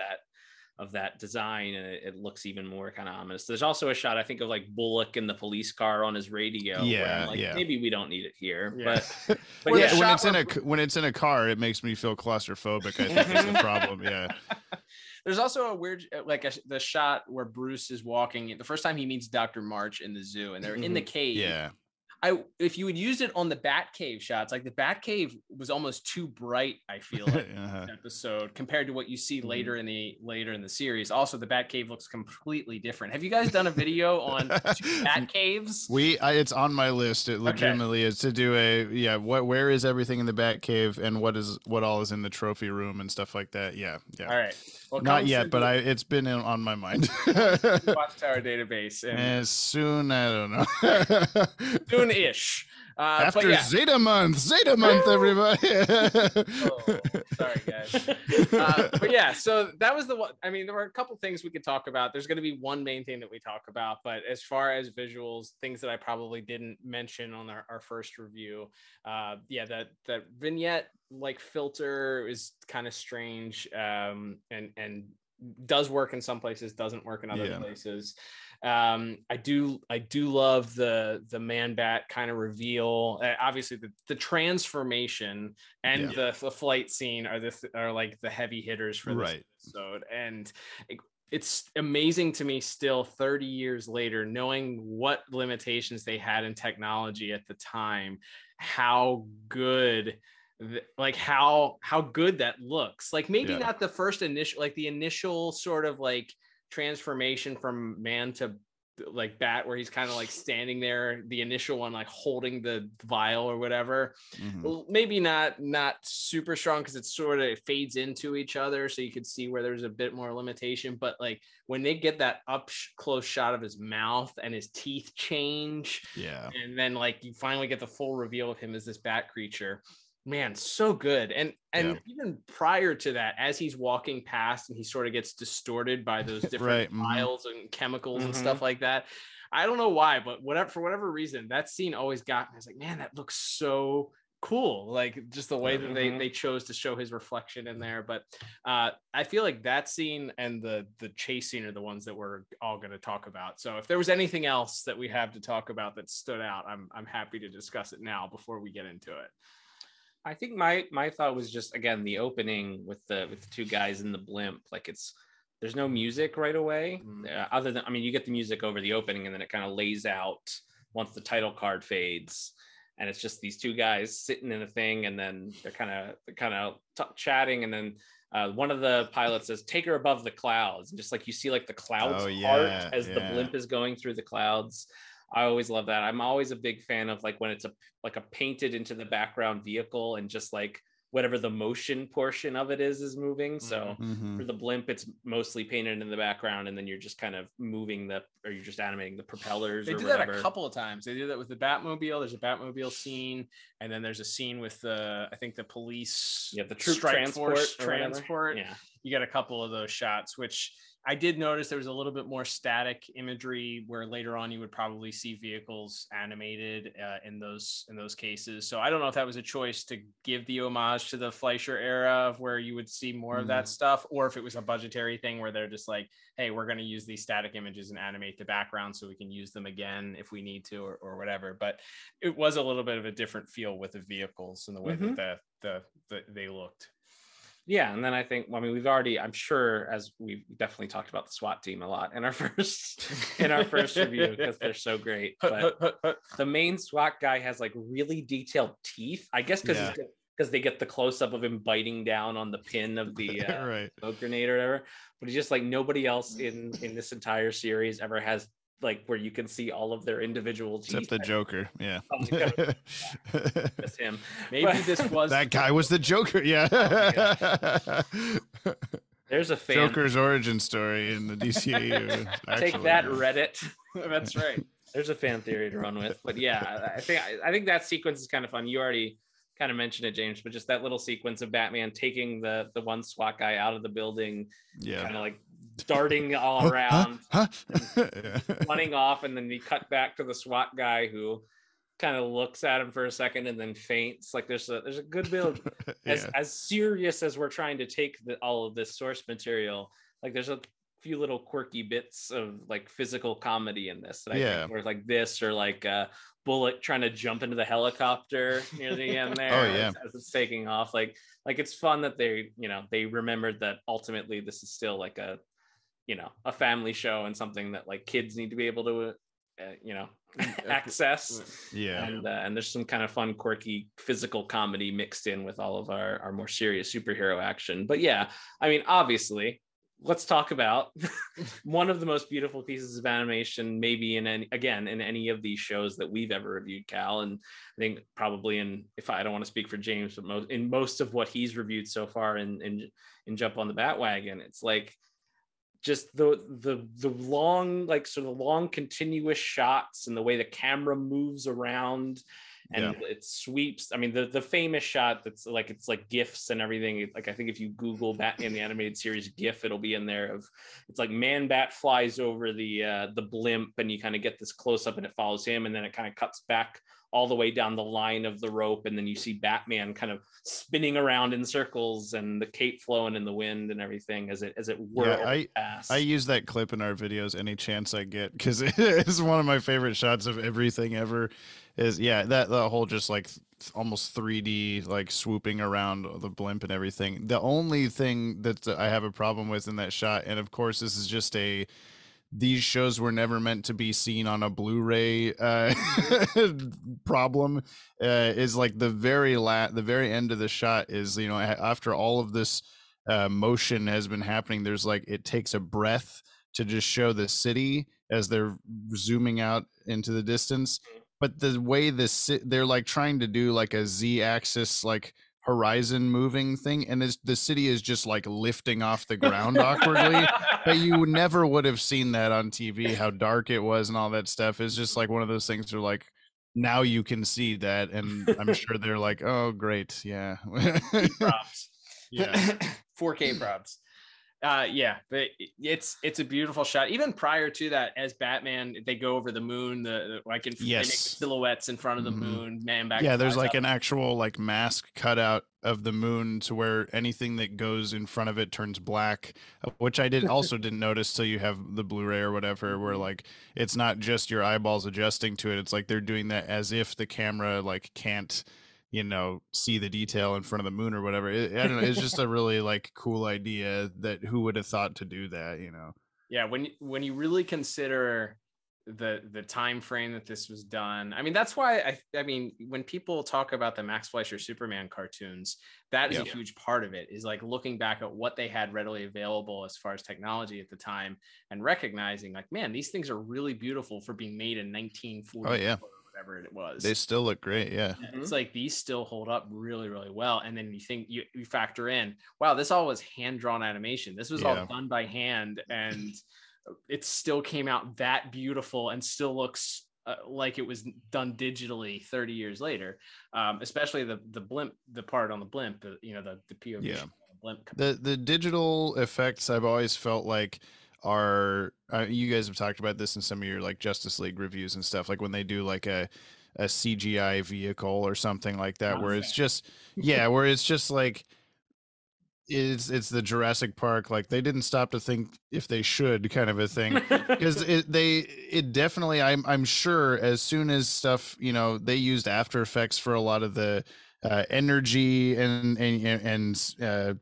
that design, and it looks even more kind of ominous. There's also a shot, I think, of like Bullock in the police car on his radio. Yeah, like, yeah, maybe we don't need it here. Yeah. But yeah, when it's in a car, it makes me feel claustrophobic, I think. Is the problem. Yeah. There's also a weird, the shot where Bruce is walking the first time he meets Dr. March in the zoo, and they're in the cave. Yeah. If you would use it on the Batcave shots, like, the Batcave was almost too bright, I feel like, in this episode, compared to what you see later in the series. Also, the Batcave looks completely different. Have you guys done a video on Batcaves? It's on my list. It legitimately is to do where is everything in the Batcave, and what all is in the trophy room and stuff like that. Yeah, yeah. All right. Well, not yet, but it's been on my mind. Watchtower Database. And soon, I don't know. Soon-ish. After Zeta Month. Zeta Month, everybody. Oh, sorry, guys. But yeah, so that was the one. I mean, there were a couple things we could talk about. There's going to be one main thing that we talk about, but as far as visuals, things that I probably didn't mention on our first review, that vignette like filter is kind of strange, and does work in some places, doesn't work in other places. I do love the Man-Bat kind of reveal. Obviously, the transformation and the flight scene are like the heavy hitters for this episode. And it's amazing to me still 30 years later, knowing what limitations they had in technology at the time, how good good that looks. Like, maybe not the first initial, like the initial sort of like transformation from man to like bat, where he's kind of like standing there, the initial one, like holding the vial or whatever, maybe not super strong, because it sort of fades into each other, so you could see where there's a bit more limitation. But like, when they get that up close shot of his mouth and his teeth change, and then like you finally get the full reveal of him as this bat creature, man, so good. And even prior to that, as he's walking past and he sort of gets distorted by those different miles and chemicals and stuff like that. I don't know why, but for whatever reason, that scene always got me. I was like, man, that looks so cool. Like, just the way that they chose to show his reflection in there. But I feel like that scene and the chase scene are the ones that we're all going to talk about. So if there was anything else that we have to talk about that stood out, I'm happy to discuss it now before we get into it. I think my thought was just, again, the opening with the two guys in the blimp. Like, there's no music right away, other than, I mean, you get the music over the opening, and then it kind of lays out once the title card fades, and it's just these two guys sitting in a thing, and then they're kind of chatting, and then One of the pilots says, "Take her above the clouds," and just like you see like the clouds part as the blimp is going through the clouds. I always love that. I'm always a big fan of like when it's a painted into the background vehicle and just like whatever the motion portion of it is moving. So for the blimp, it's mostly painted in the background, and then you're just kind of moving the, or you're just animating the propellers. They did that a couple of times. They did that with the Batmobile. There's a Batmobile scene, and then there's a scene with the, I think the police, the troop transport. Yeah, you got a couple of those shots, which I did notice there was a little bit more static imagery where later on you would probably see vehicles animated in those cases. So I don't know if that was a choice to give the homage to the Fleischer era of where you would see more of that stuff, or if it was a budgetary thing where they're just like, hey, we're going to use these static images and animate the background so we can use them again if we need to, or whatever. But it was a little bit of a different feel with the vehicles and the way that they looked. Yeah, and then I think, we've already, I'm sure, as we've definitely talked about the SWAT team a lot in our first review because they're so great. But the main SWAT guy has like really detailed teeth, I guess, because they get the close up of him biting down on the pin of the smoke grenade or whatever. But he's just like, nobody else in this entire series ever has like where you can see all of their individual teeth. Except the Joker, That's him. Maybe this was that guy was the Joker. There's a fan. Joker's origin story in the DCAU. Take that, Reddit. That's right. There's a fan theory to run with, but yeah, I think that sequence is kind of fun. You already kind of mentioned it, James, but just that little sequence of Batman taking the one SWAT guy out of the building, kind of like darting all around, running off, and then we cut back to the SWAT guy who kind of looks at him for a second and then faints. Like there's a good build. As serious as we're trying to take all of this source material, like there's a few little quirky bits of like physical comedy in this that I think were like this, or like Bullet trying to jump into the helicopter near the end there as it's taking off. Like it's fun that they remembered that ultimately this is still like a family show and something that like kids need to be able to access. And there's some kind of fun quirky physical comedy mixed in with all of our more serious superhero action. But obviously let's talk about one of the most beautiful pieces of animation maybe in any of these shows that we've ever reviewed, Cal. And I think probably I don't want to speak for James, but in most of what he's reviewed so far in Jump on the Batwagon, it's like just the long, like sort of long continuous shots and the way the camera moves around and it sweeps. The famous shot that's like, it's like GIFs and everything. Like, I think if you Google Batman the Animated Series GIF, it'll be in there of, it's like Man-Bat flies over the blimp and you kind of get this close up and it follows him. And then it kind of cuts back all the way down the line of the rope. And then you see Batman kind of spinning around in circles and the cape flowing in the wind and everything as it whirls past. I use that clip in our videos any chance I get, because it is one of my favorite shots of everything ever. Is that the whole just like almost 3D like swooping around the blimp and everything. The only thing that I have a problem with in that shot, and of course this is just these shows were never meant to be seen on a Blu-ray problem, is like the very end of the shot is, after all of this motion has been happening, there's like, it takes a breath to just show the city as they're zooming out into the distance. But the way they're like trying to do like a Z-axis like horizon moving thing, and the city is just like lifting off the ground awkwardly. But you never would have seen that on TV, how dark it was and all that stuff. It's just like one of those things where like, now you can see that, and I'm sure they're like, oh great, yeah. Props. Yeah. 4K props. But it's a beautiful shot. Even prior to that, as Batman, they go over the moon, they make silhouettes in front of the moon. Man-Bat. Yeah, there's like an actual like mask cutout of the moon to where anything that goes in front of it turns black, which I didn't notice till you have the Blu-ray or whatever, where like it's not just your eyeballs adjusting to it. It's like they're doing that as if the camera like can't see the detail in front of the moon or whatever. I don't know, it's just a really like cool idea that who would have thought to do that, when you really consider the time frame that this was done. I mean, that's why I mean, when people talk about the Max Fleischer Superman cartoons, that is a huge part of it, is like looking back at what they had readily available as far as technology at the time and recognizing like, man, these things are really beautiful for being made in 1940. Oh yeah. Whatever it was, they still look great. Yeah, it's like these still hold up really, really well. And then you think you factor in, wow, this all was hand-drawn animation. This was all done by hand, and it still came out that beautiful and still looks like it was done digitally 30 years later. Especially the blimp, the part on the blimp, you know, the POV blimp. The digital effects, I've always felt like, are you guys have talked about this in some of your like Justice League reviews and stuff, like when they do like a CGI vehicle or something like that, where it's just where it's just like it's the Jurassic Park, like they didn't stop to think if they should, kind of a thing, because it definitely, I'm sure, as soon as stuff, you know, they used After Effects for a lot of the energy and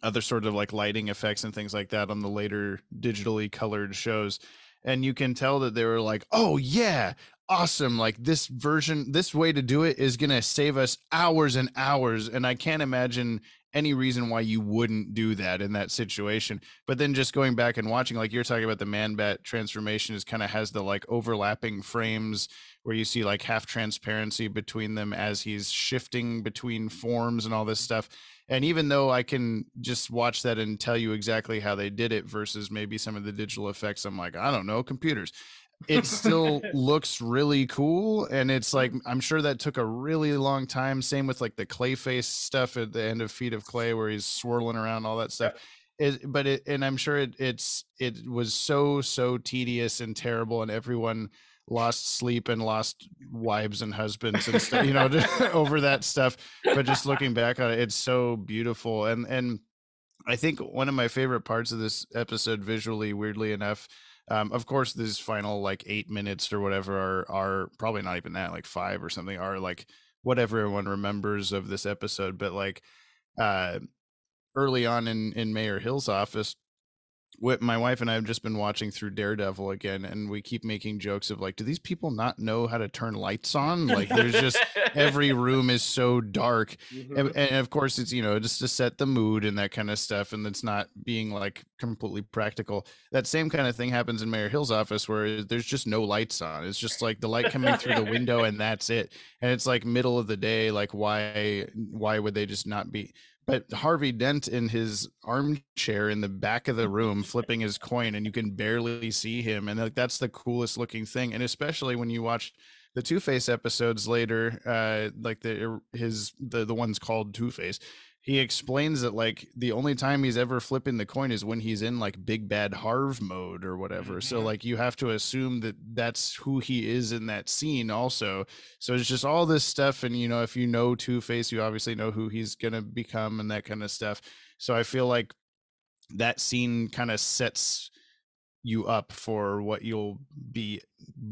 other sort of like lighting effects and things like that on the later digitally colored shows. And you can tell that they were like, oh yeah, awesome, like this version, this way to do it is gonna save us hours and hours, and I can't imagine any reason why you wouldn't do that in that situation. But then just going back and watching, like you're talking about, the Man-Bat transformation is kind of has the like overlapping frames where you see like half transparency between them as he's shifting between forms and all this stuff. And even though I can just watch that and tell you exactly how they did it versus maybe some of the digital effects, I'm like, I don't know, computers, it still looks really cool. And it's like, I'm sure that took a really long time. Same with like the Clayface stuff at the end of Feet of Clay, where he's swirling around, all that stuff. And I'm sure it was so tedious and terrible, and everyone lost sleep and lost wives and husbands and stuff, you know, over that stuff. But just looking back on it, it's so beautiful. And I think one of my favorite parts of this episode visually, weirdly enough, of course, these final like 8 minutes or whatever are probably not even that, like 5 or something, are like what everyone remembers of this episode. But like early on in Mayor Hill's office, my wife and I have just been watching through Daredevil again, and we keep making jokes of like, do these people not know how to turn lights on? Like, there's just every room is so dark. And of course, it's, you know, just to set the mood and that kind of stuff, and it's not being like completely practical. That same kind of thing happens in Mayor Hill's office, where there's just no lights on. It's just like the light coming through the window, and that's it. And it's like middle of the day, like why would they just not be? But Harvey Dent in his armchair in the back of the room flipping his coin, and you can barely see him. And like, that's the coolest looking thing. And especially when you watch the Two-Face episodes later, like the ones called Two-Face, he explains that like the only time he's ever flipping the coin is when he's in like big bad Harv mode or whatever. Mm-hmm. So like you have to assume that that's who he is in that scene also. So it's just all this stuff. And, you know, if you know Two-Face, you obviously know who he's going to become and that kind of stuff. So I feel like that scene kind of sets you up for what you'll be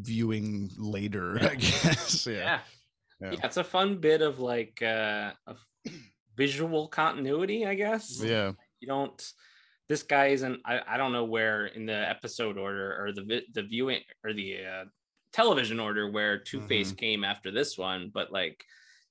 viewing later, I guess. Yeah. It's a fun bit of like, visual continuity, I guess. Yeah, you don't, this guy isn't, I don't know where in the episode order or the viewing or the television order where Two-Face came after this one, but like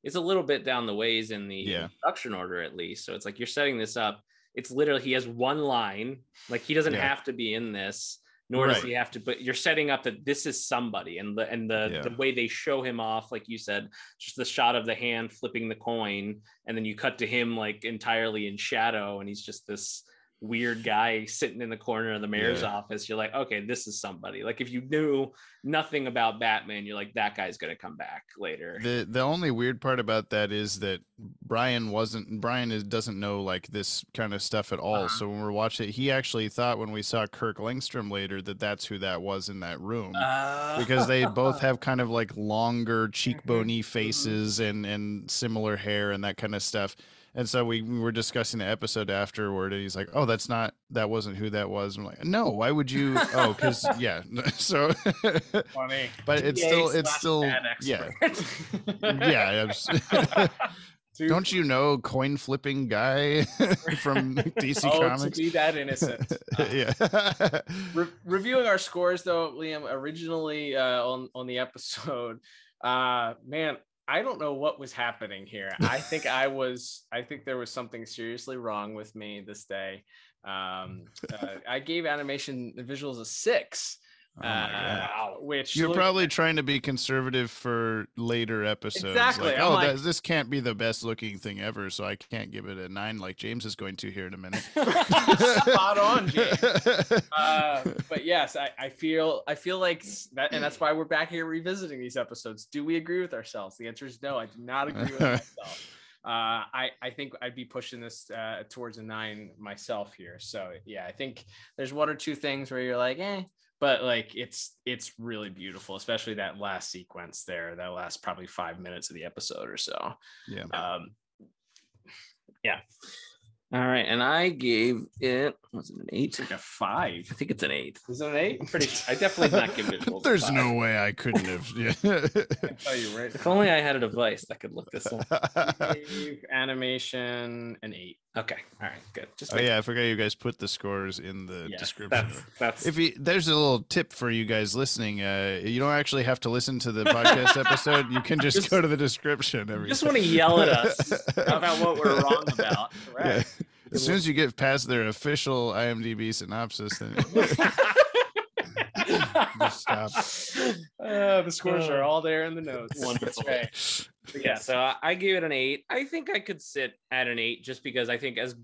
it's a little bit down the ways in the production order at least. So it's like you're setting this up. It's literally, he has one line, like he doesn't have to be in this, nor does he have to, but you're setting up that this is somebody. And the way they show him off, like you said, just the shot of the hand flipping the coin, and then you cut to him like entirely in shadow, and he's just this weird guy sitting in the corner of the mayor's office. You're like, okay, this is somebody. Like if you knew nothing about Batman, you're like, that guy's gonna come back later. The only weird part about that is that Brian doesn't know like this kind of stuff at all. So when we're watching it, he actually thought when we saw Kirk Langstrom later that that's who that was in that room, because they both have kind of like longer cheekbony faces and similar hair and that kind of stuff. And so we were discussing the episode afterward, and he's like, oh, that wasn't who that was. I'm like, no, why would you? Oh, because so funny. But it's still, yeah. Don't you know coin flipping guy from DC Comics? To be that innocent. Yeah. Reviewing our scores though, Liam, originally on the episode, man, I don't know what was happening here. I think there was something seriously wrong with me this day. I gave animation the visuals a 6. Which you're probably trying to be conservative for later episodes. Exactly. Like, this can't be the best looking thing ever, so I can't give it a 9 like James is going to here in a minute. Spot on, James. But yes, I feel like that, and that's why we're back here revisiting these episodes. Do we agree with ourselves? The answer is no. I do not agree with myself. I think I'd be pushing this towards a 9 myself here. So yeah, I think there's one or two things where you're like, eh. But like it's really beautiful, especially that last sequence there, that last probably 5 minutes of the episode or so. Yeah. Yeah. All right. And I gave it, was it an 8? Like a 5. I think it's an 8. Is it an 8? I definitely not give it. There's a 5. No way I couldn't have. Yeah. I can tell you right. If only I had a device that could look this up. Animation an 8. Okay. All right. Good. I forgot you guys put the scores in the description. There's a little tip for you guys listening. You don't actually have to listen to the podcast episode. You can just go to the description. Just want to yell at us about what we're wrong about. Right. Yeah. As soon as you get past their official IMDb synopsis, then just stop. The scores are all there in the notes. Wonderful. Okay. Yeah, so I gave it an 8. I think I could sit at an 8 just because I think as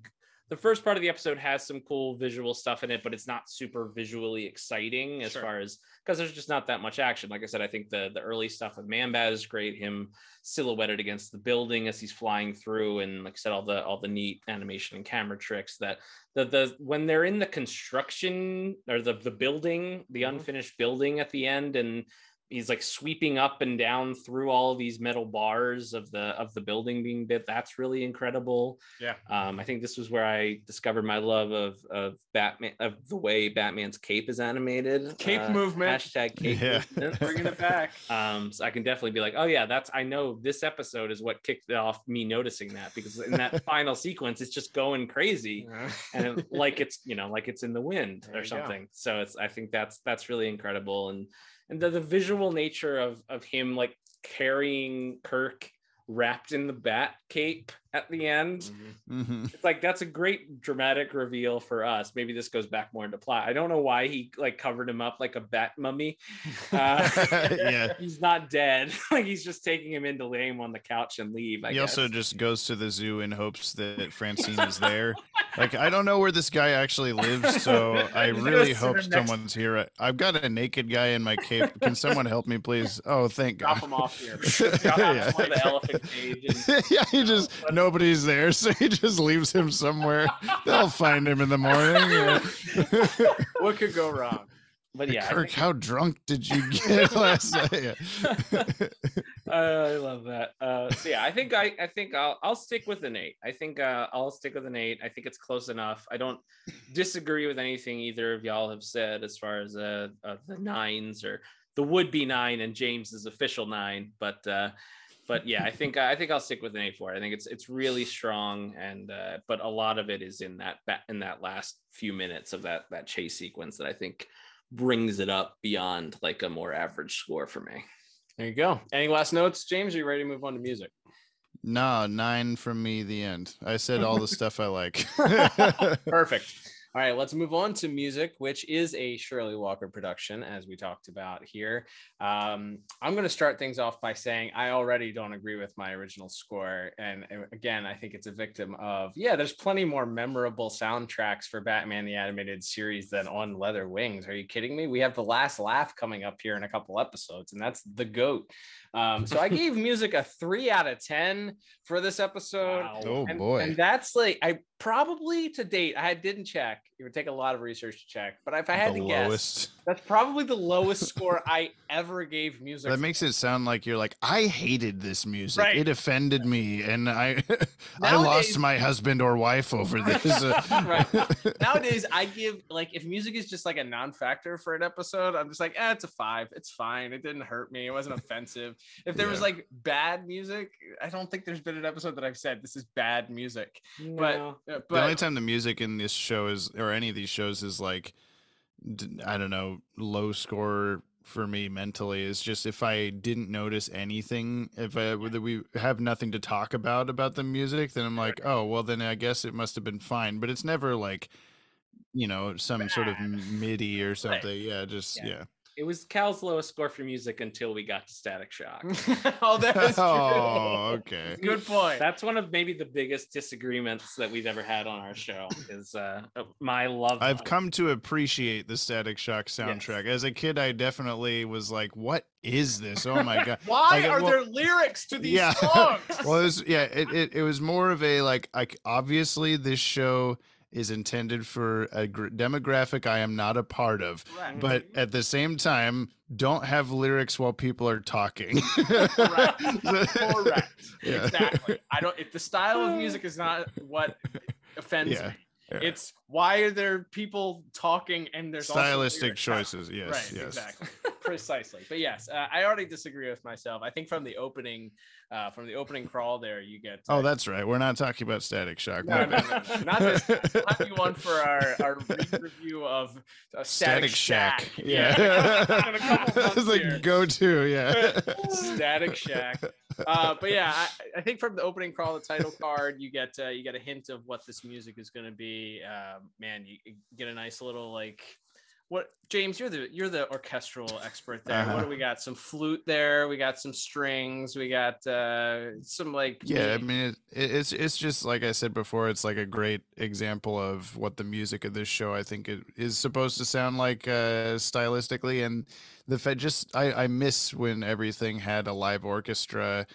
the first part of the episode has some cool visual stuff in it, but it's not super visually exciting as far as, because there's just not that much action. Like I said, I think the early stuff with Man-Bat is great. Him silhouetted against the building as he's flying through, and like I said, all the neat animation and camera tricks that the when they're in the construction or the building, the unfinished building at the end, and he's like sweeping up and down through all these metal bars of the building being built. That's really incredible. Yeah. I think this was where I discovered my love of Batman, of the way Batman's cape is animated. Cape movement. Hashtag cape movement. Bringing it back. So I can definitely be like, oh yeah, I know this episode is what kicked off me noticing that, because in that final sequence, it's just going crazy. And it's in the wind there or something. Go. So I think that's really incredible. And the visual nature of him like carrying Kirk wrapped in the bat cape at the end, it's like that's a great dramatic reveal for us. Maybe this goes back more into plot. I don't know why he like covered him up like a bat mummy. Yeah, he's not dead. Like he's just taking him in to lay him on the couch and leave. I guess. Also just goes to the zoo in hopes that Francine is there. Like, I don't know where this guy actually lives, so I really hope someone's here. I've got a naked guy in my cape. Can someone help me, please? Oh, thank God. Drop him off here. Drop him on the elephant cage. He just, nobody's there, so he just leaves him somewhere. They'll find him in the morning. What could go wrong? But yeah, Kirk, how drunk did you get last night? I love that. So yeah, I think I'll stick with an 8. I think I'll stick with an 8. I think it's close enough. I don't disagree with anything either of y'all have said as far as the 9s or the would-be 9 and James's official 9. But yeah, I think I'll stick with an 8 for it. I think it's really strong, and but a lot of it is in that last few minutes of that chase sequence that I think brings it up beyond like a more average score for me. There you go. Any last notes, James? Are you ready to move on to music? No, 9 from me, the end. I said all the stuff I like. Perfect. All right, let's move on to music, which is a Shirley Walker production, as we talked about here. I'm going to start things off by saying I already don't agree with my original score. And again, I think it's a victim of, there's plenty more memorable soundtracks for Batman the Animated Series than On Leather Wings. Are you kidding me? We have The Last Laugh coming up here in a couple episodes, and that's the GOAT. So I gave music a 3 out of 10 for this episode. Wow. And that's like, I probably to date, I didn't check. It would take a lot of research to check, but if I had to guess, that's probably the lowest score I ever gave music. That makes it sound like you're like, I hated this music. Right. It offended me, and I lost my husband or wife over this. Right. Nowadays, I give, like, if music is just like a non-factor for an episode, I'm just like, it's a 5. It's fine. It didn't hurt me. It wasn't offensive. If there was like bad music, I don't think there's been an episode that I've said this is bad music. No. But the only time the music in this show is, or any of these shows, is like, I don't know, low score for me mentally is just if I didn't notice anything, if I, whether we have nothing to talk about the music, then I'm like, oh, well, then I guess it must have been fine. But it's never like, you know, some sort of MIDI or something. Right. Yeah, just, yeah. It was Cal's lowest score for music until we got to Static Shock. Oh, that is true. Oh, okay. Good point. That's one of maybe the biggest disagreements that we've ever had on our show is my love. I've come to appreciate the Static Shock soundtrack. Yes. As a kid, I definitely was like, what is this? Oh my God. Why are there lyrics to these songs? Well, it was, it was more of a like obviously this show is intended for a demographic I am not a part of, right. But at the same time, don't have lyrics while people are talking. Correct. Correct. Yeah. Exactly. I don't. If the style of music is not what offends me, it's why are there people talking and there's stylistic choices. Yes. Right. Yes. Exactly. Precisely. But yes, I already disagree with myself. I think from the opening crawl there, you get oh, that's right, we're not talking about Static Shock. No. Not this. Not you one for our review of Static Shack. In a couple months like here. Go-to Static Shack. But yeah, I think from the opening crawl, the title card, you get a hint of what this music is going to be. Man, you get a nice little like, what, James, you're the orchestral expert there. What do we got? Some flute there. We got some strings. We got some like. Yeah, I mean, it's just like I said before. It's like a great example of what the music of this show, I think, it is supposed to sound like stylistically. And the Fed just I miss when everything had a live orchestra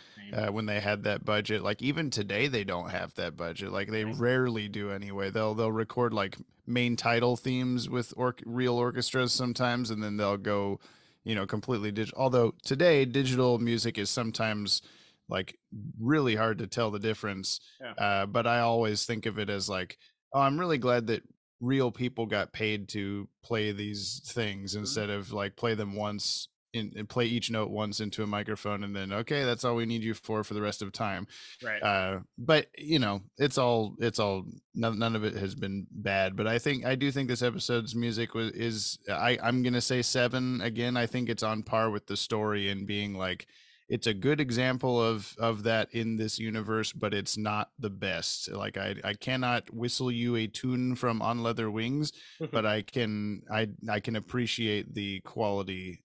when they had that budget. Like even today, they don't have that budget. Like they rarely do anyway. They'll record like main title themes with real orchestras sometimes, and then they'll go, you know, completely digital. Although today digital music is sometimes like really hard to tell the difference. But I always think of it as like, oh, I'm really glad that real people got paid to play these things instead of like play them once and play each note once into a microphone and then okay, that's all we need you for the rest of time. Right. But you know, it's all none of it has been bad. But I do think this episode's music is I'm gonna say 7 again. I think it's on par with the story and being like, it's a good example of that in this universe, but it's not the best. Like I cannot whistle you a tune from On Leather Wings, but I can appreciate the quality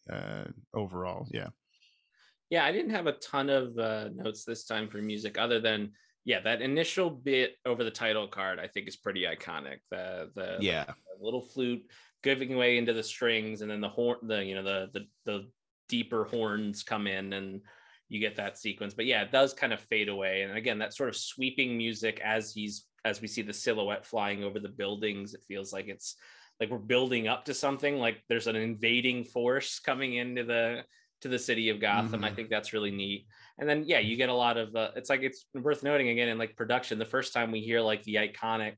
overall. Yeah, I didn't have a ton of notes this time for music other than that initial bit over the title card I think is pretty iconic. The little flute giving way into the strings, and then the horn, the deeper horns come in and you get that sequence. But yeah, it does kind of fade away, and again that sort of sweeping music as we see the silhouette flying over the buildings. It feels like it's like we're building up to something, like there's an invading force coming into the city of Gotham. I think that's really neat. And then you get a lot of it's worth noting again in like production, the first time we hear like the iconic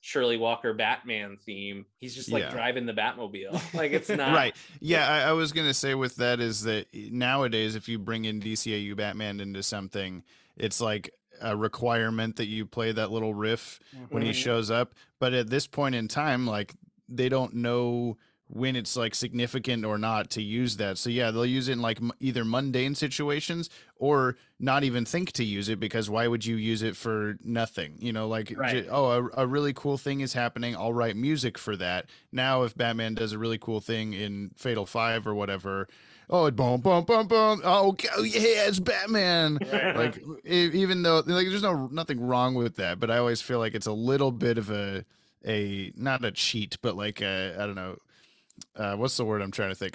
Shirley Walker Batman theme, he's just like driving the Batmobile. Like it's not right. Yeah, I was gonna say with that is that nowadays if you bring in DCAU Batman into something, it's like a requirement that you play that little riff when he shows up. But at this point in time, like they don't know when it's like significant or not to use that. So yeah, they'll use it in like either mundane situations or not even think to use it, because why would you use it for nothing? You know, like, a really cool thing is happening. I'll write music for that. Now, if Batman does a really cool thing in Fatal Five or whatever, oh, boom, boom, boom, boom. Oh, yeah, it's Batman. Right. Like, even though like there's nothing wrong with that, but I always feel like it's a little bit of a not a cheat, but like a, I don't know, what's the word I'm trying to think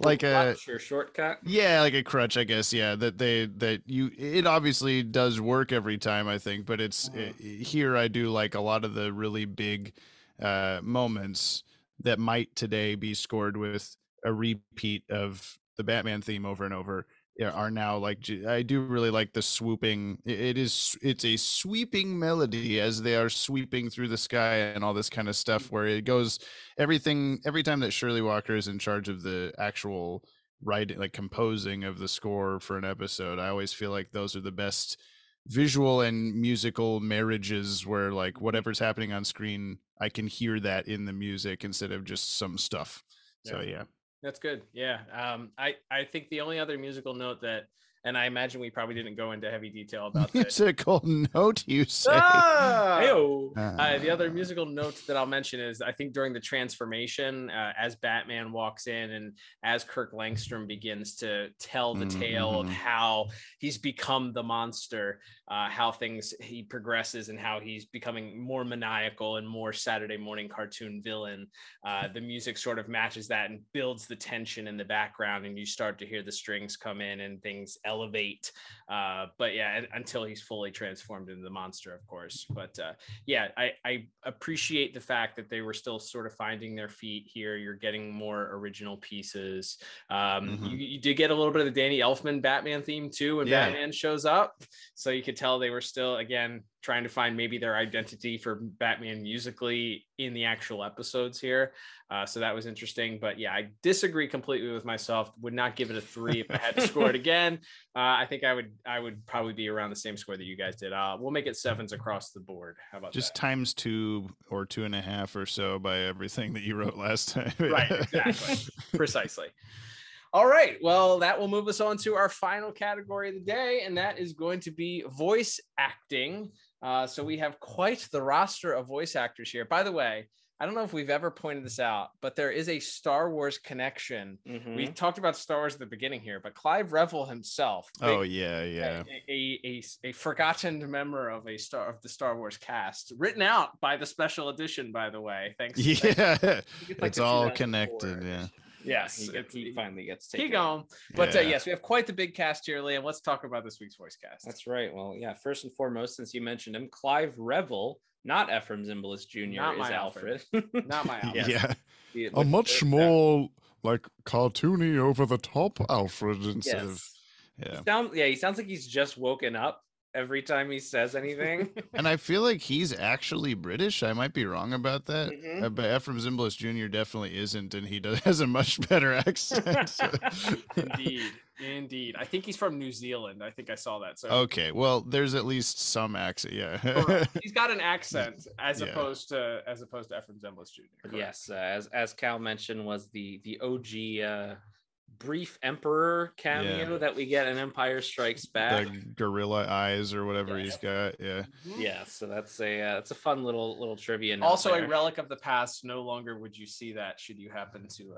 like a shortcut, like a crutch, I guess. It obviously does work every time, I think, but it's here I do like a lot of the really big moments that might today be scored with a repeat of the Batman theme over and over are now like, I do really like the swooping. It's a sweeping melody as they are sweeping through the sky and all this kind of stuff, where it goes everything every time that Shirley Walker is in charge of the actual writing, like composing of the score for an episode. I always feel like those are the best visual and musical marriages, where like whatever's happening on screen, I can hear that in the music instead of just some stuff. Yeah. So yeah, that's good. Yeah. I think the only other musical note that, and I imagine we probably didn't go into heavy detail about that. Musical note, you say? The other musical note that I'll mention is, I think during the transformation, as Batman walks in and as Kirk Langstrom begins to tell the tale of how he's become the monster, how things he progresses and how he's becoming more maniacal and more Saturday morning cartoon villain. The music sort of matches that and builds the tension in the background, and you start to hear the strings come in and things elevate, but yeah, until he's fully transformed into the monster, of course. But yeah, I appreciate the fact that they were still sort of finding their feet here. You're getting more original pieces. You did get a little bit of the Danny Elfman Batman theme too when Batman shows up, so you could tell they were still, again, trying to find maybe their identity for Batman musically in the actual episodes here. So that was interesting. But yeah, I disagree completely with myself. Would not give it a 3 if I had to score it again. I think I would probably be around the same score that you guys did. We'll make it 7s across the board. How about just that? Times 2 or 2.5 or so by everything that you wrote last time. Right, exactly. Precisely. All right, well, that will move us on to our final category of the day, and that is going to be voice acting. So we have quite the roster of voice actors here. By the way, I don't know if we've ever pointed this out, but there is a Star Wars connection. We talked about Star Wars at the beginning here, but Clive Revel himself. A forgotten member of the Star Wars cast, written out by the special edition, by the way. Thanks. Yeah, it's all connected. Yeah. Yes, he finally gets taken. He gone. But yes, we have quite the big cast here, Liam. Let's talk about this week's voice cast. That's right. Well, yeah, first and foremost, since you mentioned him, Clive Revel, not Ephraim Zimbalist Jr., not my Alfred. Not my Alfred. Yeah. A much more like cartoony, over the top Alfred instead of. Yeah. He sounds like he's just woken up every time he says anything. And I feel like he's actually British. I might be wrong about that. But Ephraim Zimbalist Jr. definitely isn't, and he has a much better accent. So. Indeed. I think he's from New Zealand. I think I saw that. So okay, well, there's at least some accent. Yeah. Correct. He's got an accent as opposed to Ephraim Zimbalist Jr. Correct. Yes, as Cal mentioned, was the OG brief Emperor cameo that we get in Empire Strikes Back, the gorilla eyes or whatever he's got. So that's a fun little trivia. Also a relic of the past. No longer would you see that should you happen to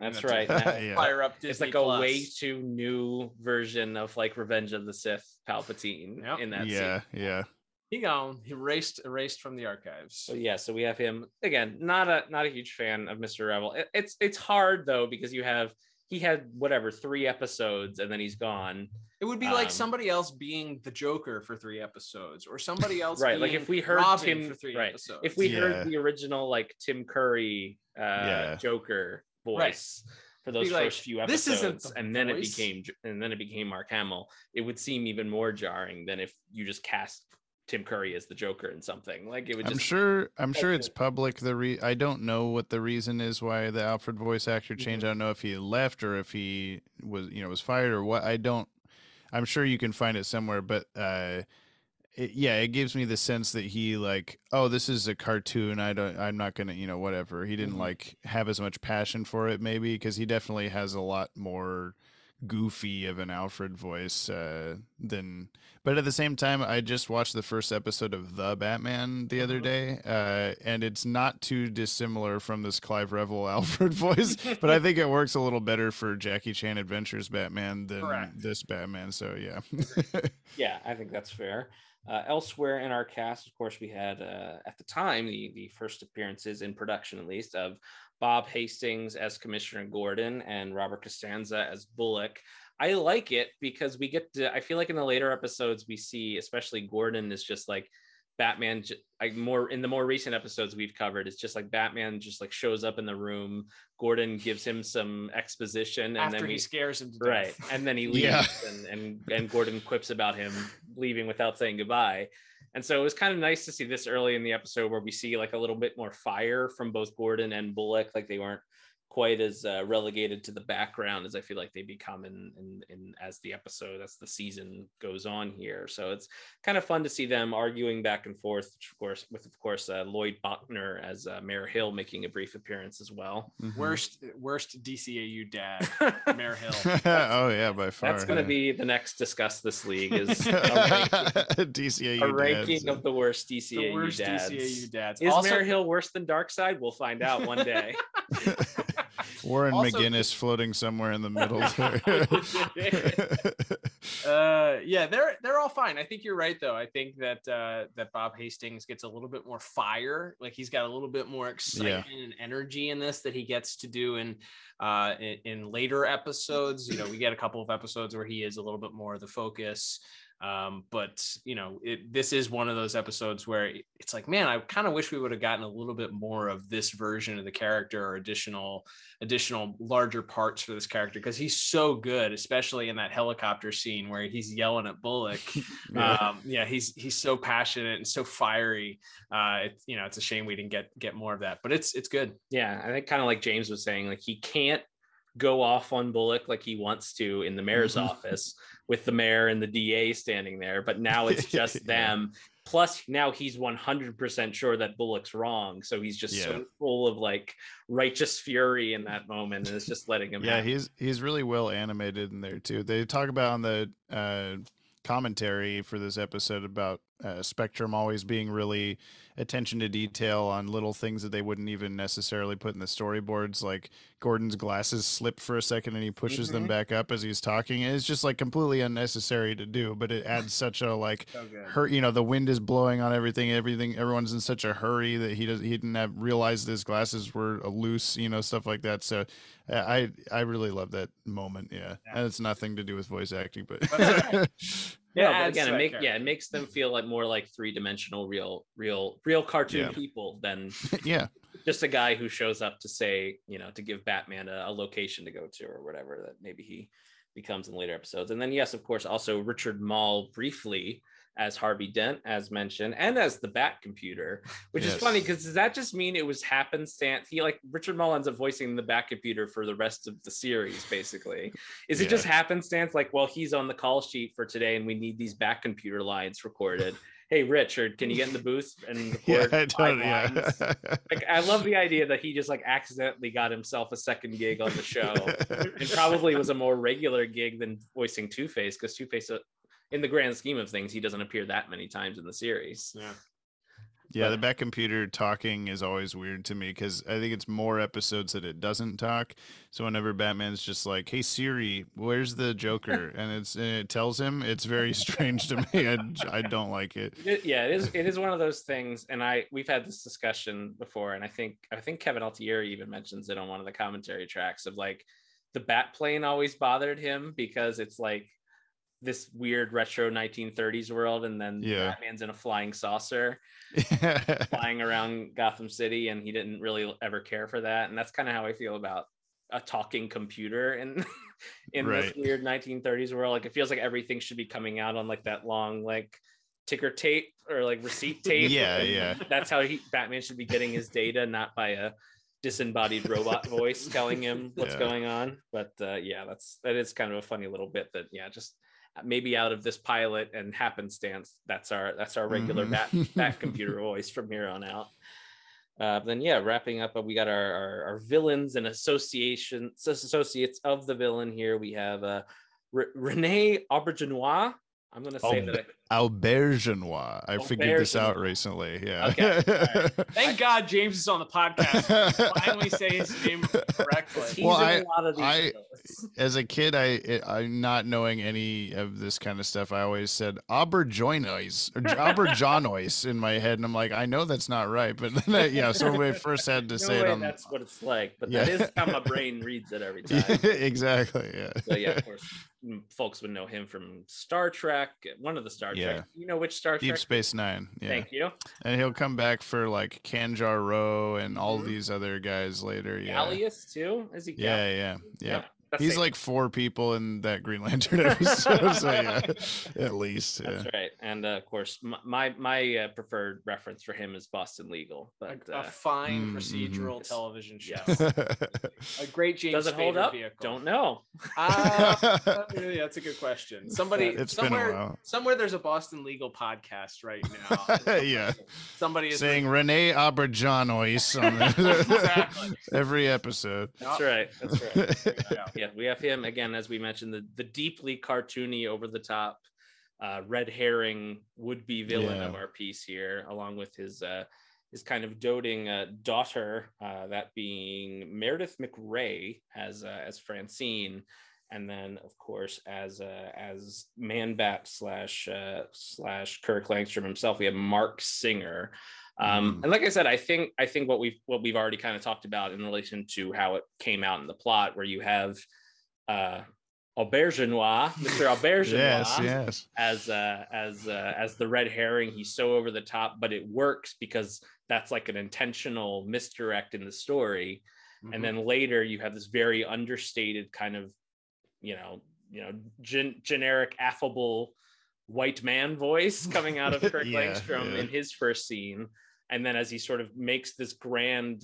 that's right. Fire up Disney. It's like a way too new version of like Revenge of the Sith Palpatine in that scene. He gone. He erased from the archives. So we have him again. Not a huge fan of Mr. Revel. It's hard though, because he had 3 episodes and then he's gone. It would be like somebody else being the Joker for 3 episodes, or somebody else right. Being like if we heard Robin for 3 episodes. If we heard the original like Tim Curry Joker voice. Right. For those first few episodes, and then it became Mark Hamill. It would seem even more jarring than if you just cast Tim Curry as the Joker in something. Like it would. I'm sure it's public. I don't know what the reason is why the Alfred voice actor changed. I don't know if he left or if he was was fired or what. I'm sure you can find it somewhere, but it gives me the sense that he like, oh, this is a cartoon. I'm not gonna, whatever. He didn't like have as much passion for it, maybe, because he definitely has a lot more goofy of an Alfred voice than. But at the same time, I just watched the first episode of The Batman the other day, and it's not too dissimilar from this Clive Revel Alfred voice. But I think it works a little better for Jackie Chan Adventures Batman than this Batman. So yeah. Yeah, I think that's fair. Elsewhere in our cast, of course, we had at the time the first appearances in production, at least, of Bob Hastings as Commissioner Gordon and Robert Costanza as Bullock. I like it because we get to, I feel like in the later episodes we see, especially Gordon is just like Batman, in the more recent episodes we've covered, it's just like Batman just like shows up in the room. Gordon gives him some exposition and then he scares him to death. Right. And then he leaves and Gordon quips about him leaving without saying goodbye. And so it was kind of nice to see this early in the episode where we see like a little bit more fire from both Gordon and Bullock. Like they weren't quite as relegated to the background as I feel like they become in as the episode, as the season goes on here. So it's kind of fun to see them arguing back and forth, of course, Lloyd Bachner as Mayor Hill making a brief appearance as well. Mm-hmm. Worst DCAU dad, Mayor Hill. Oh yeah, by far. That's going to be the next Discuss This League, is a ranking of the worst DCAU dads. The worst DCAU dads. Is also, Mayor Hill worse than Darkseid? We'll find out one day. Warren also, McGinnis floating somewhere in the middle there. Yeah, they're all fine. I think you're right, though. I think that that Bob Hastings gets a little bit more fire. Like, he's got a little bit more excitement and energy in this that he gets to do in later episodes. You know, we get a couple of episodes where he is a little bit more the focus. But you know, this is one of those episodes where it's like, man, I kind of wish we would have gotten a little bit more of this version of the character, or additional larger parts for this character, because he's so good, especially in that helicopter scene where he's yelling at Bullock. He's so passionate and so fiery. It's a shame we didn't get more of that, but it's good. Yeah, I think kind of like James was saying, like, he can't go off on Bullock like he wants to in the mayor's office with the mayor and the DA standing there, but now it's just them. Plus now he's 100% sure that Bullock's wrong. So he's just so full of like righteous fury in that moment. And it's just letting him. Yeah. Happen. He's really well animated in there too. They talk about on the commentary for this episode about Spectrum always being really attention to detail on little things that they wouldn't even necessarily put in the storyboards, like Gordon's glasses slip for a second and he pushes them back up as he's talking. It's just like completely unnecessary to do, but it adds such a like hurt. You know, the wind is blowing on everything, everyone's in such a hurry that he didn't realize his glasses were loose, you know, stuff like that. So I really love that moment. Yeah. And it's nothing to do with voice acting, but it makes them feel like more like three-dimensional real cartoon people than just a guy who shows up to say, you know, to give Batman a location to go to or whatever that maybe he becomes in later episodes. And then yes, of course, also Richard Mall briefly as Harvey Dent, as mentioned, and as the Bat Computer, which is funny because does that just mean it was happenstance? He like Richard Mall ends up voicing the Bat Computer for the rest of the series, basically. Is it just happenstance? Like, well, he's on the call sheet for today and we need these Bat Computer lines recorded. Hey, Richard, can you get in the booth and record lines? Like, I love the idea that he just like accidentally got himself a second gig on the show and probably was a more regular gig than voicing Two-Face, because Two-Face in the grand scheme of things, he doesn't appear that many times in the series. Yeah, the Bat Computer talking is always weird to me because I think it's more episodes that it doesn't talk. So whenever Batman's just like, "Hey Siri, where's the Joker?" and it tells him, it's very strange to me. I don't like it. Yeah, it is one of those things, and we've had this discussion before, and I think Kevin Altieri even mentions it on one of the commentary tracks of like the Bat plane always bothered him because it's like this weird retro 1930s world, and then Batman's in a flying saucer flying around Gotham City, and he didn't really ever care for that. And that's kind of how I feel about a talking computer in this weird 1930s world. Like, it feels like everything should be coming out on like that long like ticker tape or like receipt tape. That's how Batman should be getting his data, not by a disembodied robot voice telling him what's going on. But that is kind of a funny little bit that just maybe out of this pilot and happenstance, that's our regular bat computer voice from here on out. Then wrapping up, we got our villains and associates of the villain here. We have Rene Aubergenois. I'm going to say Aubergenois. I figured this out recently. Yeah. Okay. Right. Thank God James is on the podcast. So finally say his name correctly. He's in a lot of these shows. As a kid, I'm not knowing any of this kind of stuff. I always said Aubergenois in my head. And I'm like, I know that's not right. But then so when I first had to say it on, that's what it's like. But that is how my brain reads it every time. Exactly. Yeah. So yeah, of course, folks would know him from Star Trek, one of the Star Trek. You know which Star Trek? Deep Space Nine. Yeah. Thank you. And he'll come back for like Kanjar Row and all these other guys later. Yeah. Alias too? Is he? Yeah. He's like four people in that Green Lantern episode. So at least. Yeah. That's right. And of course, my preferred reference for him is Boston Legal. But a fine procedural television show. Yes. A great James Does it Spader hold up? Vehicle. Don't know. Yeah, that's a good question. Somewhere there's a Boston Legal podcast right now. Yeah. Somebody is saying Renee Auberjonois on every episode. That's right. That's right. Yeah, we have him again, as we mentioned, the deeply cartoony, over the top, red herring would-be villain of our piece here, along with his kind of doting daughter, that being Meredith McRae as Francine, and then of course as Man-Bat slash Kirk Langstrom himself, we have Mark Singer. And like I said, I think what we've already kind of talked about in relation to how it came out in the plot, where you have Auberginois, Mr. Auberginois, yes. As the red herring. He's so over the top, but it works because that's like an intentional misdirect in the story. Mm-hmm. And then later you have this very understated kind of, generic affable white man voice coming out of Kirk Langstrom in his first scene. And then as he sort of makes this grand,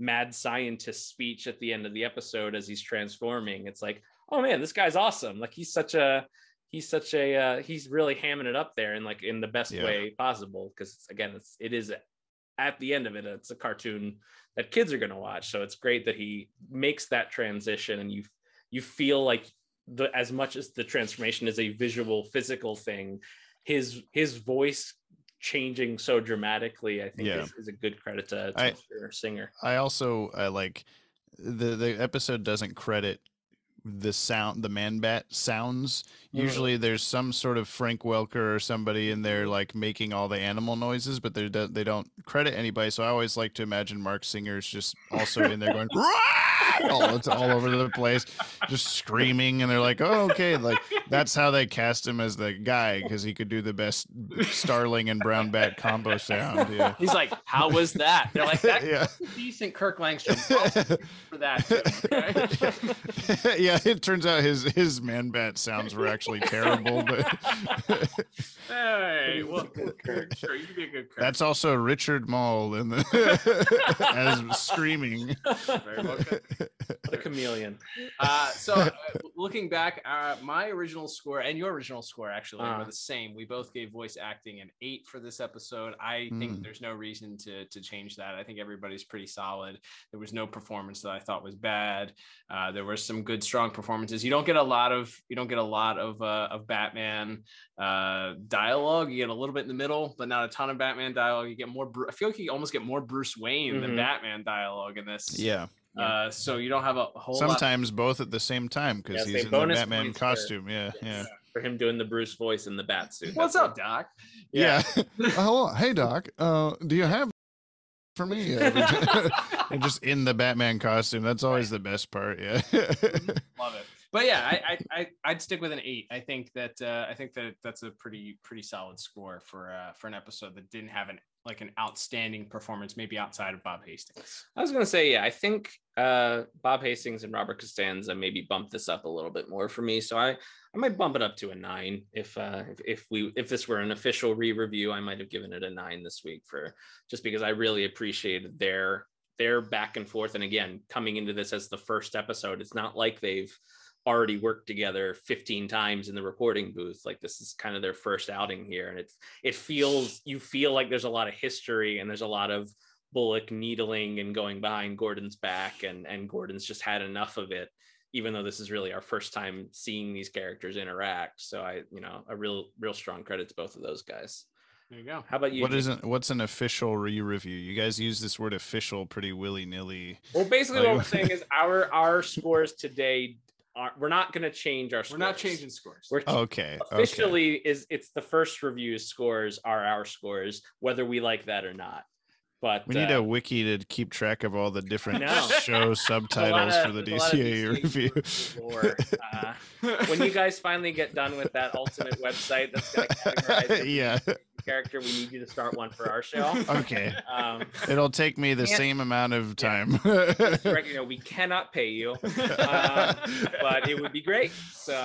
mad scientist speech at the end of the episode, as he's transforming, it's like, oh man, this guy's awesome. Like he's really hamming it up there, and like in the best way possible. Cause again, it is at the end of it, it's a cartoon that kids are going to watch. So it's great that he makes that transition, and you feel like as much as the transformation is a visual, physical thing, his voice changing so dramatically, I think is a good credit to Singer. I also, like the episode doesn't credit the Man-Bat sounds. Usually there's some sort of Frank Welker or somebody in there like making all the animal noises, but they don't credit anybody. So I always like to imagine Mark Singer's just also in there going all over the place, just screaming, and they're like, oh, okay, like that's how they cast him as the guy, because he could do the best starling and brown bat combo sound. He's like, how was that? They're like, that's a decent Kirk Langstrom for that too, okay? Yeah, it turns out his Man-Bat sounds were actually terrible. But hey, well, Kirk, sure, you be a good Kirk. That's also Richard Mall in the as screaming. Very well. What a chameleon. So looking back, my original score and your original score actually were the same. We both gave voice acting an 8 for this episode. I think there's no reason to change that. I think everybody's pretty solid. There was no performance that I thought was bad. There were some good, strong performances. You don't get a lot of Batman dialogue. You get a little bit in the middle, but not a ton of Batman dialogue. You get more. I feel like you almost get more Bruce Wayne than Batman dialogue in this. Yeah. So you don't have a whole sometimes lot. Both at the same time, because he's in the Batman costume. For him doing the Bruce voice in the bat suit. What's up, Doc? Hello, hey Doc. Do you have for me? And just in the Batman costume. That's always the best part. Yeah, love it. But yeah, I'd stick with an 8. I think that that's a pretty solid score for an episode that didn't have an outstanding performance, maybe outside of Bob Hastings. I was going to say, I think Bob Hastings and Robert Costanza maybe bumped this up a little bit more for me. So I might bump it up to a 9. If this were an official re-review, I might've given it a 9 this week, for just because I really appreciated their back and forth. And again, coming into this as the first episode, it's not like they've already worked together 15 times in the recording booth. Like, this is kind of their first outing here, and you feel like there's a lot of history, and there's a lot of Bullock needling and going behind Gordon's back, and Gordon's just had enough of it, even though this is really our first time seeing these characters interact. So a real strong credit to both of those guys. There you go. How about you? What's an official re-review? You guys use this word "official" pretty willy-nilly. Well, basically, what I'm saying is our scores today, we're not going to change our scores. We're not changing scores. It's the first review scores are our scores, whether we like that or not. But we need a wiki to keep track of all the different show subtitles for the DCAU Review. When you guys finally get done with that ultimate website, that's going to categorize everything. character, we need you to start one for our show. Okay. It'll take me the same amount of time. You know, we cannot pay you, but it would be great. So,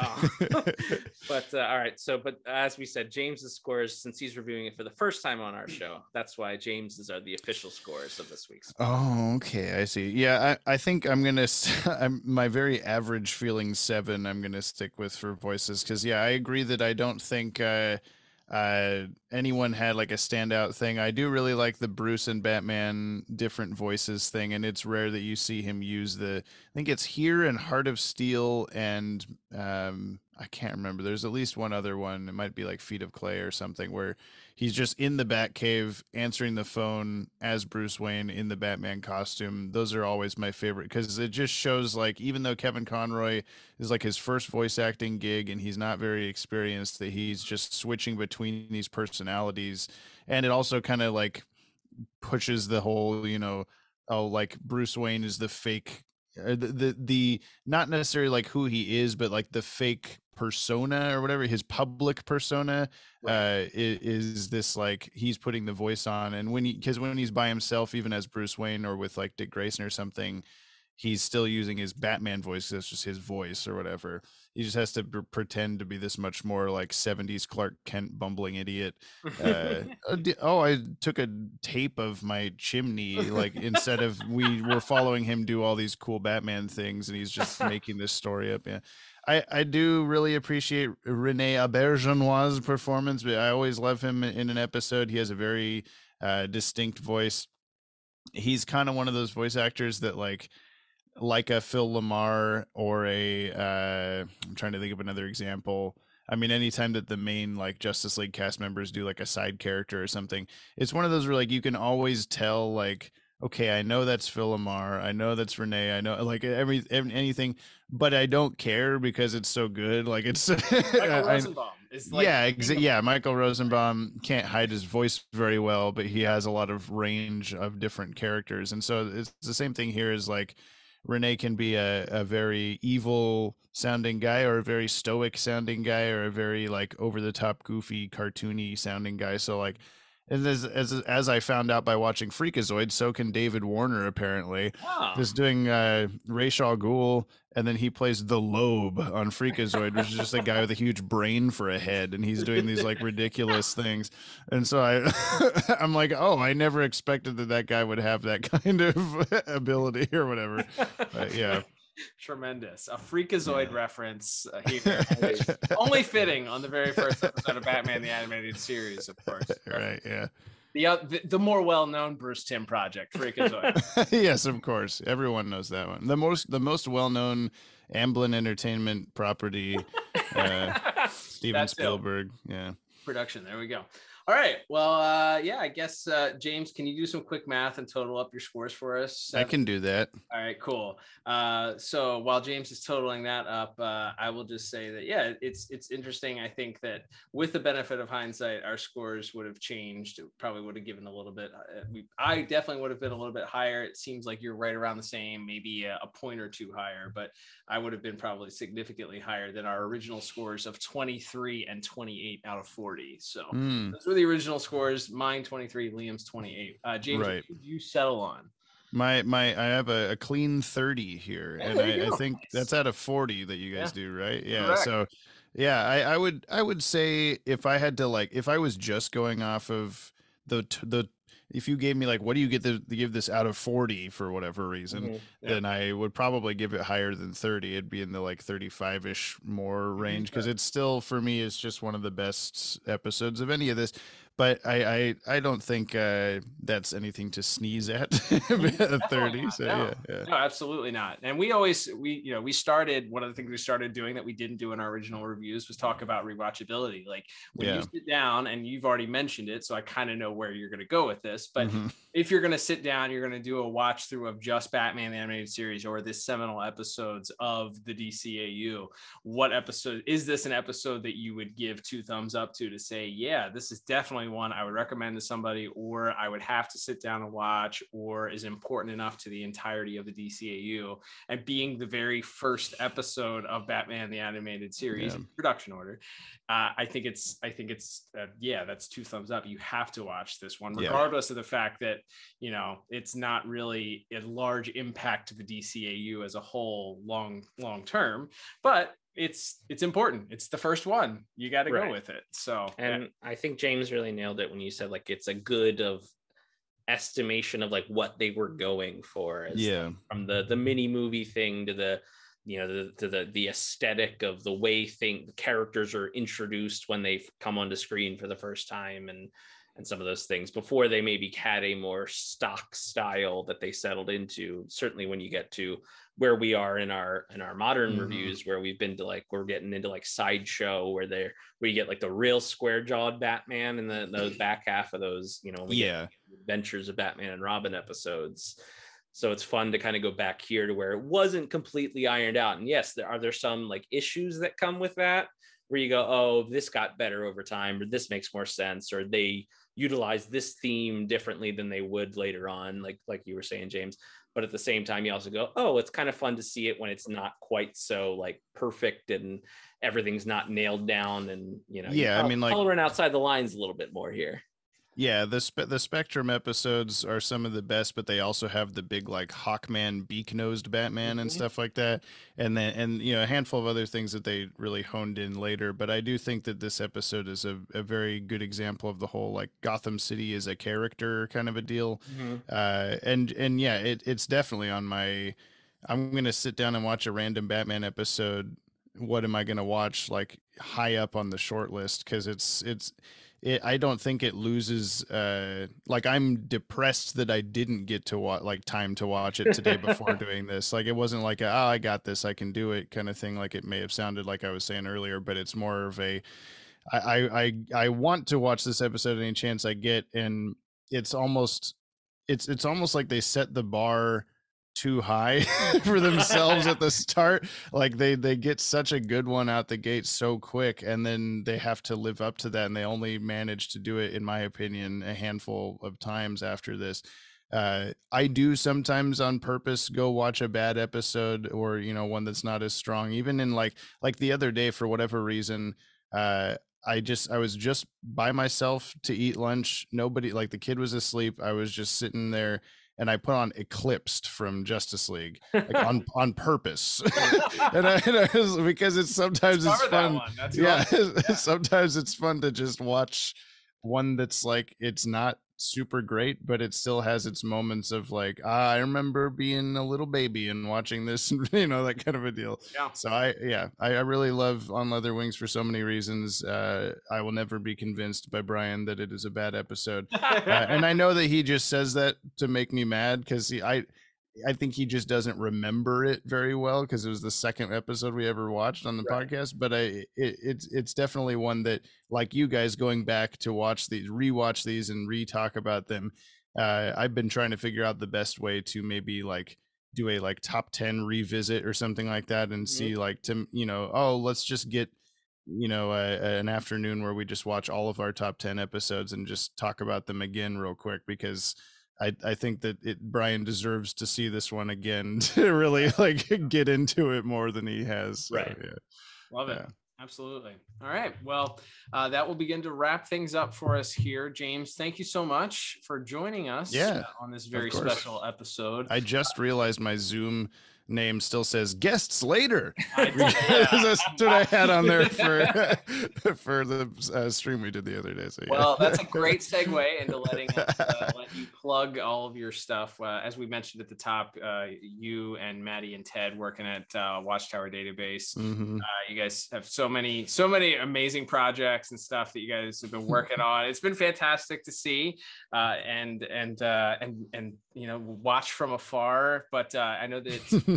but all right. So, but as we said, James's scores, since he's reviewing it for the first time on our show, that's why James's are the official scores of this week's. Oh, okay. I see. Yeah, I think I'm going to, my very average feeling 7, I'm going to stick with for voices. Because, yeah, I agree that I don't think anyone had like a standout thing. I do really like the Bruce and Batman different voices thing, and it's rare that you see him use the, I think it's here and Heart of Steel, and I can't remember, there's at least one other one, it might be like Feet of Clay or something, where he's just in the Batcave answering the phone as Bruce Wayne in the Batman costume. Those are always my favorite, because it just shows, like, even though Kevin Conroy is like his first voice acting gig and he's not very experienced, that he's just switching between these personalities. And it also kind of like pushes the whole, you know, oh, like Bruce Wayne is the fake, the not necessarily like who he is, but like the fake persona or whatever, his public persona, is this, like, he's putting the voice on. And when he, because when he's by himself, even as Bruce Wayne or with like Dick Grayson or something, he's still using his Batman voice. That's just his voice or whatever. He just has to pretend to be this much more like 70s Clark Kent bumbling idiot. Oh, I took a tape of my chimney, like, instead of, we were following him do all these cool Batman things, and he's just making this story up. Yeah, I do really appreciate Rene Auberginois' performance, but I always love him in an episode. He has a very distinct voice. He's kind of one of those voice actors that, like a Phil Lamar or a I'm trying to think of another example. I mean, anytime that the main, like, Justice League cast members do like a side character or something, it's one of those where, like, you can always tell, like, okay, I know that's Phil Lamar, I know that's Renee, I know, like, anything, but I don't care because it's so good. Like, it's Michael Rosenbaum. It's like, yeah, Michael Rosenbaum can't hide his voice very well, but he has a lot of range of different characters. And so it's the same thing here, is like, Renee can be a very evil sounding guy, or a very stoic sounding guy, or a very, like, over the top, goofy, cartoony sounding guy. So, like, and as I found out by watching Freakazoid, so can David Warner, apparently. Wow. Just doing Ra's al Ghul, and then he plays the Loeb on Freakazoid, which is just a guy with a huge brain for a head, and he's doing these, like, ridiculous things. And so I'm like, oh, I never expected that guy would have that kind of ability or whatever. But, yeah. Tremendous. A Freakazoid reference here. Only fitting on the very first episode of Batman the Animated Series, of course. Right, yeah. The more well-known Bruce Timm project, Freakazoid. Yes, of course. Everyone knows that one. The most well-known Amblin Entertainment property, Steven Spielberg. Yeah. Production, there we go. All right, well, yeah, I guess, James, can you do some quick math and total up your scores for us? 7? I can do that. All right, cool. So while James is totaling that up, I will just say that, yeah, it's interesting. I think that with the benefit of hindsight, our scores would have changed. It probably would have given a little bit. I definitely would have been a little bit higher. It seems like you're right around the same, maybe a point or two higher, but I would have been probably significantly higher than our original scores of 23 and 28 out of 40. So those were the original scores. Mine 23, Liam's 28. James, right. What did you settle on? My I have a clean 30 here, and I think that's out of 40 that you guys do, right? Yeah. Correct. So yeah, I would say, if I had to, like, if I was just going off of the if you gave me, like, what do you get to give this out of 40 for whatever reason, then I would probably give it higher than 30. It'd be in the, like, 35-ish more range, because it's still, for me, it's just one of the best episodes of any of this. But I don't think that's anything to sneeze at. 30. No, so, no, absolutely not. And we started, one of the things we started doing that we didn't do in our original reviews was talk about rewatchability. Like, when you sit down, and you've already mentioned it, so I kind of know where you're going to go with this. But if you're going to sit down, you're going to do a watch through of just Batman the Animated Series, or this seminal episodes of the DCAU. What episode is this? An episode that you would give 2 thumbs up to say, yeah, this is definitely definitely one I would recommend to somebody, or I would have to sit down and watch, or is important enough to the entirety of the DCAU. And being the very first episode of Batman the Animated Series in production order, I think it's yeah, that's two thumbs up. You have to watch this one, regardless of the fact that, you know, it's not really a large impact to the DCAU as a whole long term, but it's important. It's the first one. You got to go with it. So, and I think James really nailed it when you said, like, it's a good of estimation of like what they were going for. From the mini movie thing to the, you know, the aesthetic of the way the characters are introduced when they come onto screen for the first time, and some of those things before they maybe had a more stock style that they settled into. Certainly when you get to where we are in our modern reviews, where we've been to, like, we're getting into like Sideshow, where you get like the real square jawed Batman and those back half of those, you know, Adventures of Batman and Robin episodes. So it's fun to kind of go back here to where it wasn't completely ironed out. And yes, there are some like issues that come with that, where you go, oh, this got better over time, or this makes more sense, or they utilize this theme differently than they would later on, like you were saying, James. But at the same time, you also go, oh, it's kind of fun to see it when it's not quite so like perfect and everything's not nailed down, and, you know, I mean, like, coloring outside the lines a little bit more here. Yeah, the Spectrum episodes are some of the best, but they also have the big like Hawkman, beak-nosed Batman and stuff like that. And you know, a handful of other things that they really honed in later. But I do think that this episode is a very good example of the whole like Gotham City is a character kind of a deal. And yeah, it's definitely on my, I'm going to sit down and watch a random Batman episode. What am I going to watch, like, high up on the short list? Because I don't think it loses, like, I'm depressed that I didn't get to time to watch it today before doing this. Like, it wasn't like, I got this, I can do it kind of thing. Like, it may have sounded like I was saying earlier, but it's more of a, I want to watch this episode any chance I get. And it's almost like they set the bar too high for themselves at the start. Like they get such a good one out the gate so quick, and then they have to live up to that, and they only manage to do it, in my opinion, a handful of times after this. I do sometimes on purpose go watch a bad episode, or, you know, one that's not as strong, even in like the other day, for whatever reason, I was just by myself to eat lunch. Nobody, like, the kid was asleep. I was just sitting there, and I put on Eclipsed from Justice League, like, on purpose. and I because it's sometimes it's fun. Sometimes it's fun to just watch one that's like, it's not super great, but it still has its moments of like, I remember being a little baby and watching this, you know, that kind of a deal. Yeah. So I really love On Leather Wings for so many reasons. I will never be convinced by Brian that it is a bad episode. And I know that he just says that to make me mad, because I think he just doesn't remember it very well, because it was the second episode we ever watched on the podcast. But it's definitely one that, like you guys going back to watch these, rewatch these, and re-talk about them. I've been trying to figure out the best way to maybe like do a like top 10 revisit or something like that, and see like, to, you know, let's just get, you know, an afternoon where we just watch all of our top 10 episodes and just talk about them again real quick, because I think that Brian deserves to see this one again to really like get into it more than he has. So, right. Yeah. Love it. Absolutely. All right. Well, that will begin to wrap things up for us here. James, thank you so much for joining us on this very special episode. I just realized my Zoom name still says guests later. That's what I had on there for the stream we did the other day. So, yeah. Well, that's a great segue into letting us let you plug all of your stuff. As we mentioned at the top, you and Maddie and Ted working at Watchtower Database. You guys have so many amazing projects and stuff that you guys have been working on. It's been fantastic to see and you know, watch from afar. But I know that.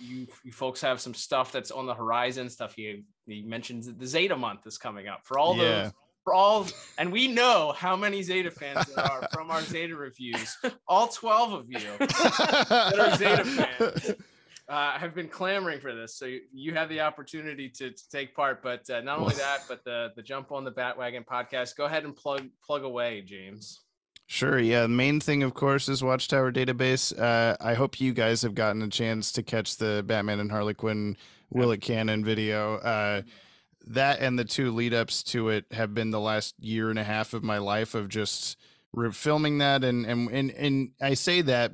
You folks have some stuff that's on the horizon. Stuff you mentioned, the Zeta month is coming up for all those. For all, and we know how many Zeta fans there are from our Zeta reviews. All 12 of you that are Zeta fans. have been clamoring for this. So you have the opportunity to take part, but not only that, but the Jump on the Batwagon podcast. Go ahead and plug away, James. Sure. Yeah. The main thing, of course, is Watchtower Database. I hope you guys have gotten a chance to catch the Batman and Harley Quinn Will It Canon video. That and the two lead ups to it have been the last year and a half of my life of just filming that. And I say that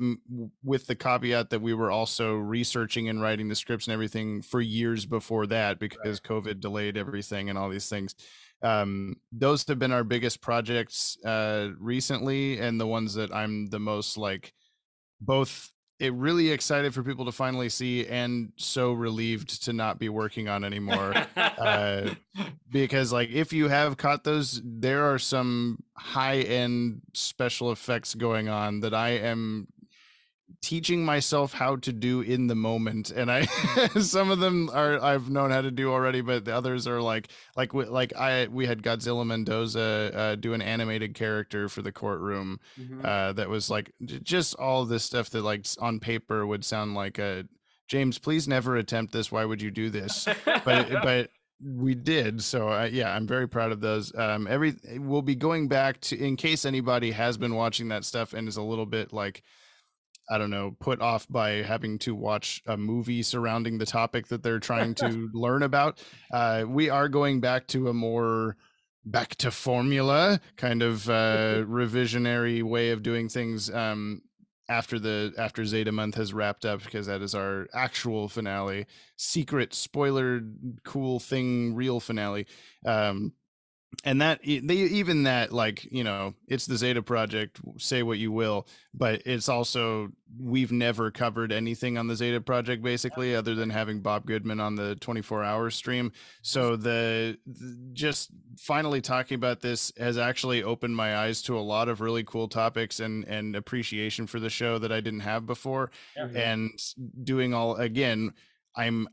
with the caveat that we were also researching and writing the scripts and everything for years before that, because COVID delayed everything and all these things. Those have been our biggest projects recently, and the ones that I'm the most both really excited for people to finally see and so relieved to not be working on anymore. Because if you have caught those, there are some high-end special effects going on that I am teaching myself how to do in the moment, and I some of them are I've known how to do already, but the others are we had Godzilla Mendoza do an animated character for the courtroom. Mm-hmm. That was just all this stuff that on paper would sound like a James, please never attempt this, why would you do this, but we did. So I'm very proud of those. We'll be going back to, in case anybody has been watching that stuff and is a little bit I don't know, put off by having to watch a movie surrounding the topic that they're trying to learn about. We are going back to a more back to formula kind of revisionary way of doing things after Zeta month has wrapped up, because that is our actual finale, secret spoiler, cool thing, real finale. And that it's the Zeta Project, say what you will, but it's also, we've never covered anything on the Zeta Project basically other than having Bob Goodman on the 24-hour stream. So just finally talking about this has actually opened my eyes to a lot of really cool topics and appreciation for the show that I didn't have before. And doing all again, I'm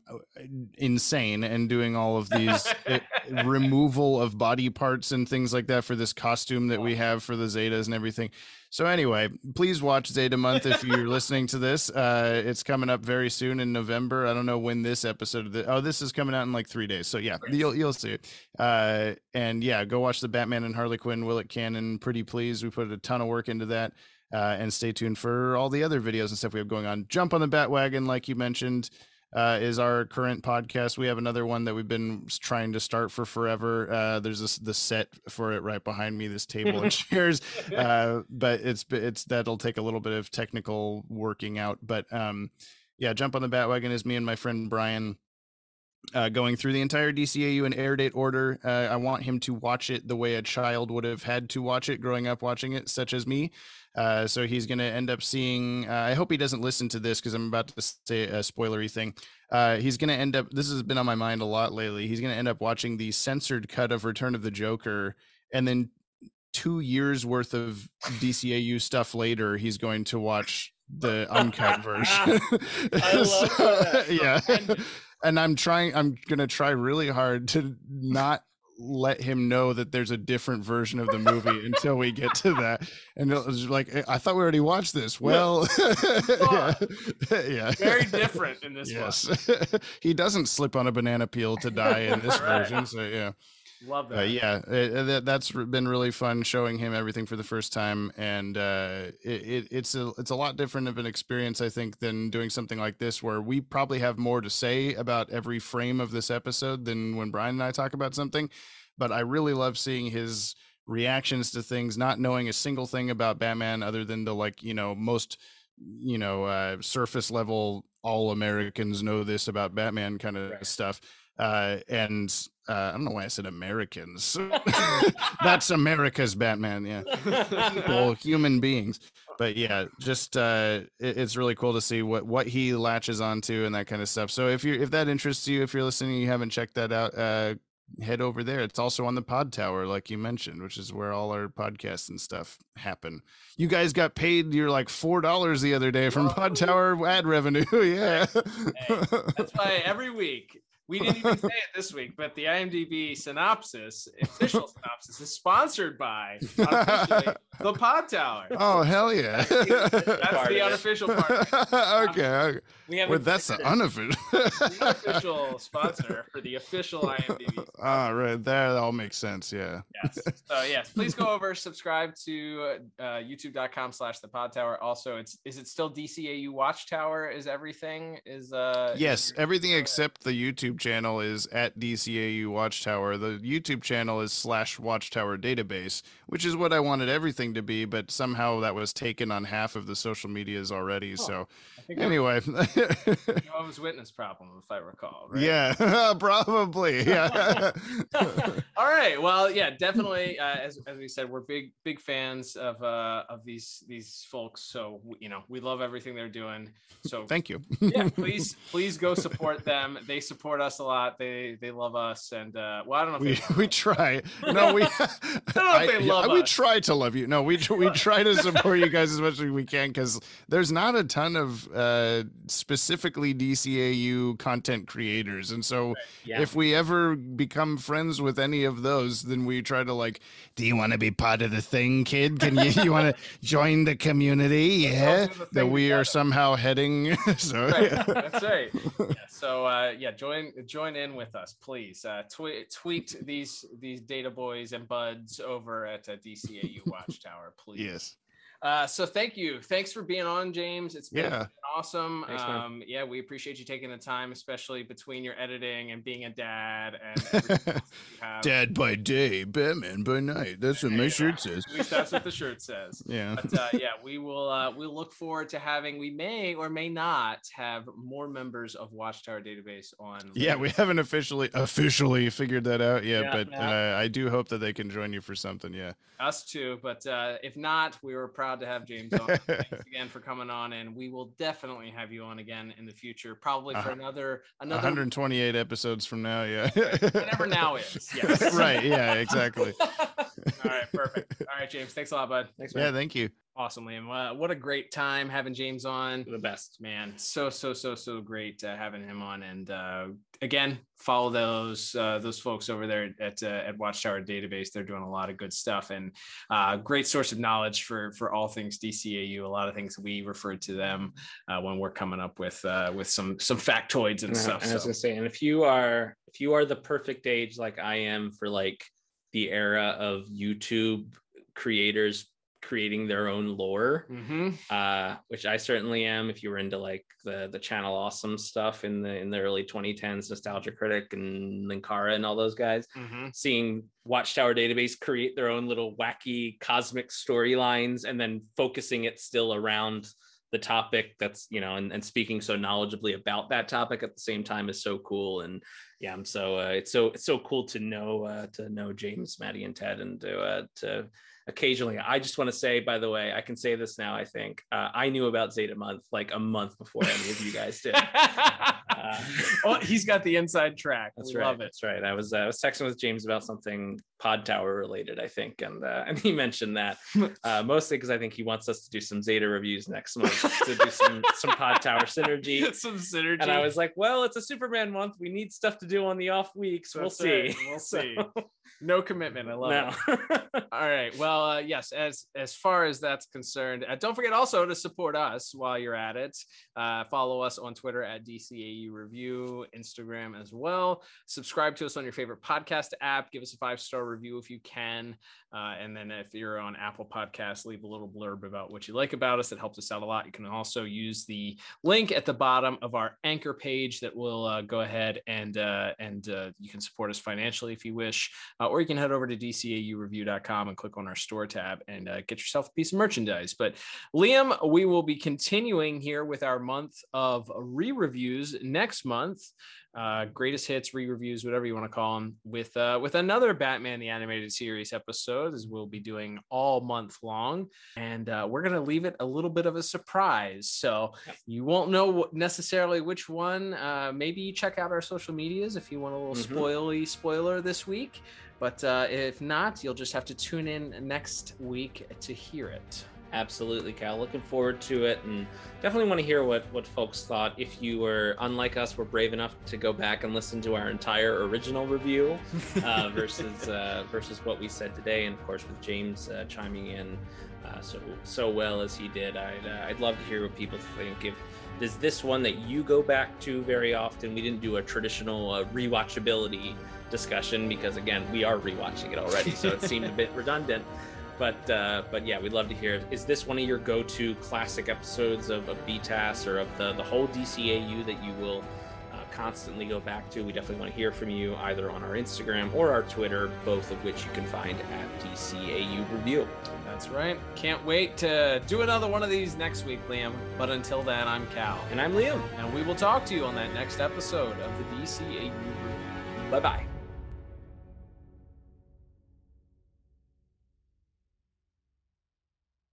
insane and doing all of these removal of body parts and things like that for this costume that we have for the Zetas and everything. So anyway, please watch Zeta Month if you're listening to this. It's coming up very soon in November. I don't know when this episode of this is coming out in 3 days. So yeah, you'll see it. And yeah, go watch the Batman and Harley Quinn Will It Canon. Pretty please. We put a ton of work into that. And stay tuned for all the other videos and stuff we have going on. Jump on the Batwagon, like you mentioned, is our current podcast. We have another one that we've been trying to start for forever. There's the set for it right behind me, this table and chairs, but it's that'll take a little bit of technical working out. But Jump on the Batwagon is me and my friend Brian going through the entire DCAU in air date order. I want him to watch it the way a child would have had to watch it growing up watching it, such as me. So he's going to end up seeing, I hope he doesn't listen to this because I'm about to say a spoilery thing. He's going to end up, this has been on my mind a lot lately, he's going to end up watching the censored cut of Return of the Joker, and then 2 years worth of DCAU stuff later, he's going to watch the uncut version. I love that. Yeah. And I'm going to try really hard to not let him know that there's a different version of the movie until we get to that. And it was I thought we already watched this. Well, yeah. Very different in this one. He doesn't slip on a banana peel to die in this version. So yeah. Love that. That's been really fun showing him everything for the first time, and it's a lot different of an experience, I think, than doing something like this, where we probably have more to say about every frame of this episode than when Brian and I talk about something. But I really love seeing his reactions to things, not knowing a single thing about Batman other than the surface level, all Americans know this about Batman kind of stuff. I don't know why I said Americans. That's America's Batman. Yeah. People, human beings. But yeah, just it's really cool to see what he latches onto and that kind of stuff. So if that interests you, if you're listening and you haven't checked that out, head over there. It's also on the Pod Tower, like you mentioned, which is where all our podcasts and stuff happen. You guys got paid your $4 the other day from Pod Tower ad revenue. Yeah. Hey, that's why every week We didn't even say it this week, but the IMDb synopsis, official synopsis, is sponsored by the Pod Tower. Oh, hell yeah. That's the unofficial part. Okay. That's an unofficial. The unofficial sponsor for the official IMDb sponsor. All right. That all makes sense. Yeah. Yes. So, yes, please go over, subscribe to youtube.com/thepodtower. Also, is it still DCAU Watchtower? Is everything? Yes, everything except the YouTube channel is at DCAU Watchtower. The YouTube channel is /Watchtower Database, which is what I wanted everything to be, but somehow that was taken on half of the social medias already. Oh, so anyway, Jehovah's Witness problem, if I recall. Right? Yeah, probably. Yeah. All right. Well, yeah, definitely. As we said, we're big fans of these folks. So we love everything they're doing. So thank you. Yeah, please go support them. They support us a lot. They love us, and well, I don't know. We try. No, we. I don't know if they love us. We try to love you. No, we try to support you guys as much as we can, because there's not a ton of specifically DCAU content creators, and so if we ever become friends with any of those, then we try to like, do you want to be part of the thing, kid? Can you want to join the community? Yeah, that we are somehow heading. So yeah. That's right. Yeah, so join in with us, please. Tweet these data boys and buds over at DCAU Watchtower, please. Yes. So thank you. Thanks for being on, James. It's been awesome. Thanks, yeah, we appreciate you taking the time, especially between your editing and being a dad. And dad by day, Batman by night. That's what my shirt says. At least that's what the shirt says. Yeah. But yeah, we will. We'll look forward to having. We may or may not have more members of Watchtower Database on. Yeah, later. We haven't officially figured that out yet, but I do hope that they can join you for something. Yeah. Us too, but if not, we were proud to have James on. Thanks again for coming on, and we will definitely have you on again in the future, probably for another 128 episodes from now. Yeah. Whatever now is. Yes. Right. Yeah, exactly. All right, perfect. All right, James, thanks a lot, bud. Thanks, man. Yeah, thank you. Awesome, Liam. What a great time having James on. The best, man. So great having him on. And again, follow those folks over there at Watchtower Database. They're doing a lot of good stuff, and great source of knowledge for all things DCAU. A lot of things we refer to them when we're coming up with some factoids and stuff. And I was gonna say, and if you are the perfect age like I am for like the era of YouTube creators creating their own lore, which I certainly am. If you were into like the Channel Awesome stuff in the early 2010s, Nostalgia Critic and Linkara and all those guys, seeing Watchtower Database create their own little wacky cosmic storylines and then focusing it still around the topic that's, and speaking so knowledgeably about that topic at the same time is so cool. And yeah, I'm so it's so cool to know James, Maddie, and Ted, and to occasionally. I just want to say, by the way, I can say this now, I think, I knew about Zeta Month like a month before any of you guys did. Oh, he's got the inside track. Love it. That's right. I was texting with James about something Pod Tower related, I think, and he mentioned that mostly because I think he wants us to do some Zeta reviews next month to do some Pod Tower synergy. Some synergy. And I was like, well, it's a Superman month. We need stuff to do on the off weeks. We'll see. No commitment. I love it. All right. Well, yes. As far as that's concerned, don't forget also to support us while you're at it. Follow us on Twitter at DCAU Review, Instagram as well. Subscribe to us on your favorite podcast app. Give us a 5-star review if you can. And then if you're on Apple Podcasts, leave a little blurb about what you like about us. It helps us out a lot. You can also use the link at the bottom of our anchor page that will go ahead and you can support us financially if you wish. Or you can head over to DCAUreview.com and click on our store tab and get yourself a piece of merchandise. But Liam, we will be continuing here with our month of re-reviews next month. Greatest hits, re-reviews, whatever you want to call them, with another Batman the Animated Series episode, as we'll be doing all month long. And we're going to leave it a little bit of a surprise. So you won't know necessarily which one. Maybe check out our social medias if you want a little spoiler this week. But if not, you'll just have to tune in next week to hear it. Absolutely, Cal. Looking forward to it, and definitely want to hear what folks thought. If you were, unlike us, were brave enough to go back and listen to our entire original review versus what we said today, and of course with James chiming in so well as he did, I'd love to hear what people think. If there's this one that you go back to very often, we didn't do a traditional rewatchability discussion because again we are rewatching it already, so it seemed a bit redundant. But yeah, we'd love to hear. Is this one of your go-to classic episodes of BTAS or of the whole DCAU that you will constantly go back to? We definitely want to hear from you either on our Instagram or our Twitter, both of which you can find at DCAU Review. That's right. Can't wait to do another one of these next week, Liam. But until then, I'm Cal. And I'm Liam. And we will talk to you on that next episode of the DCAU Review. Bye-bye.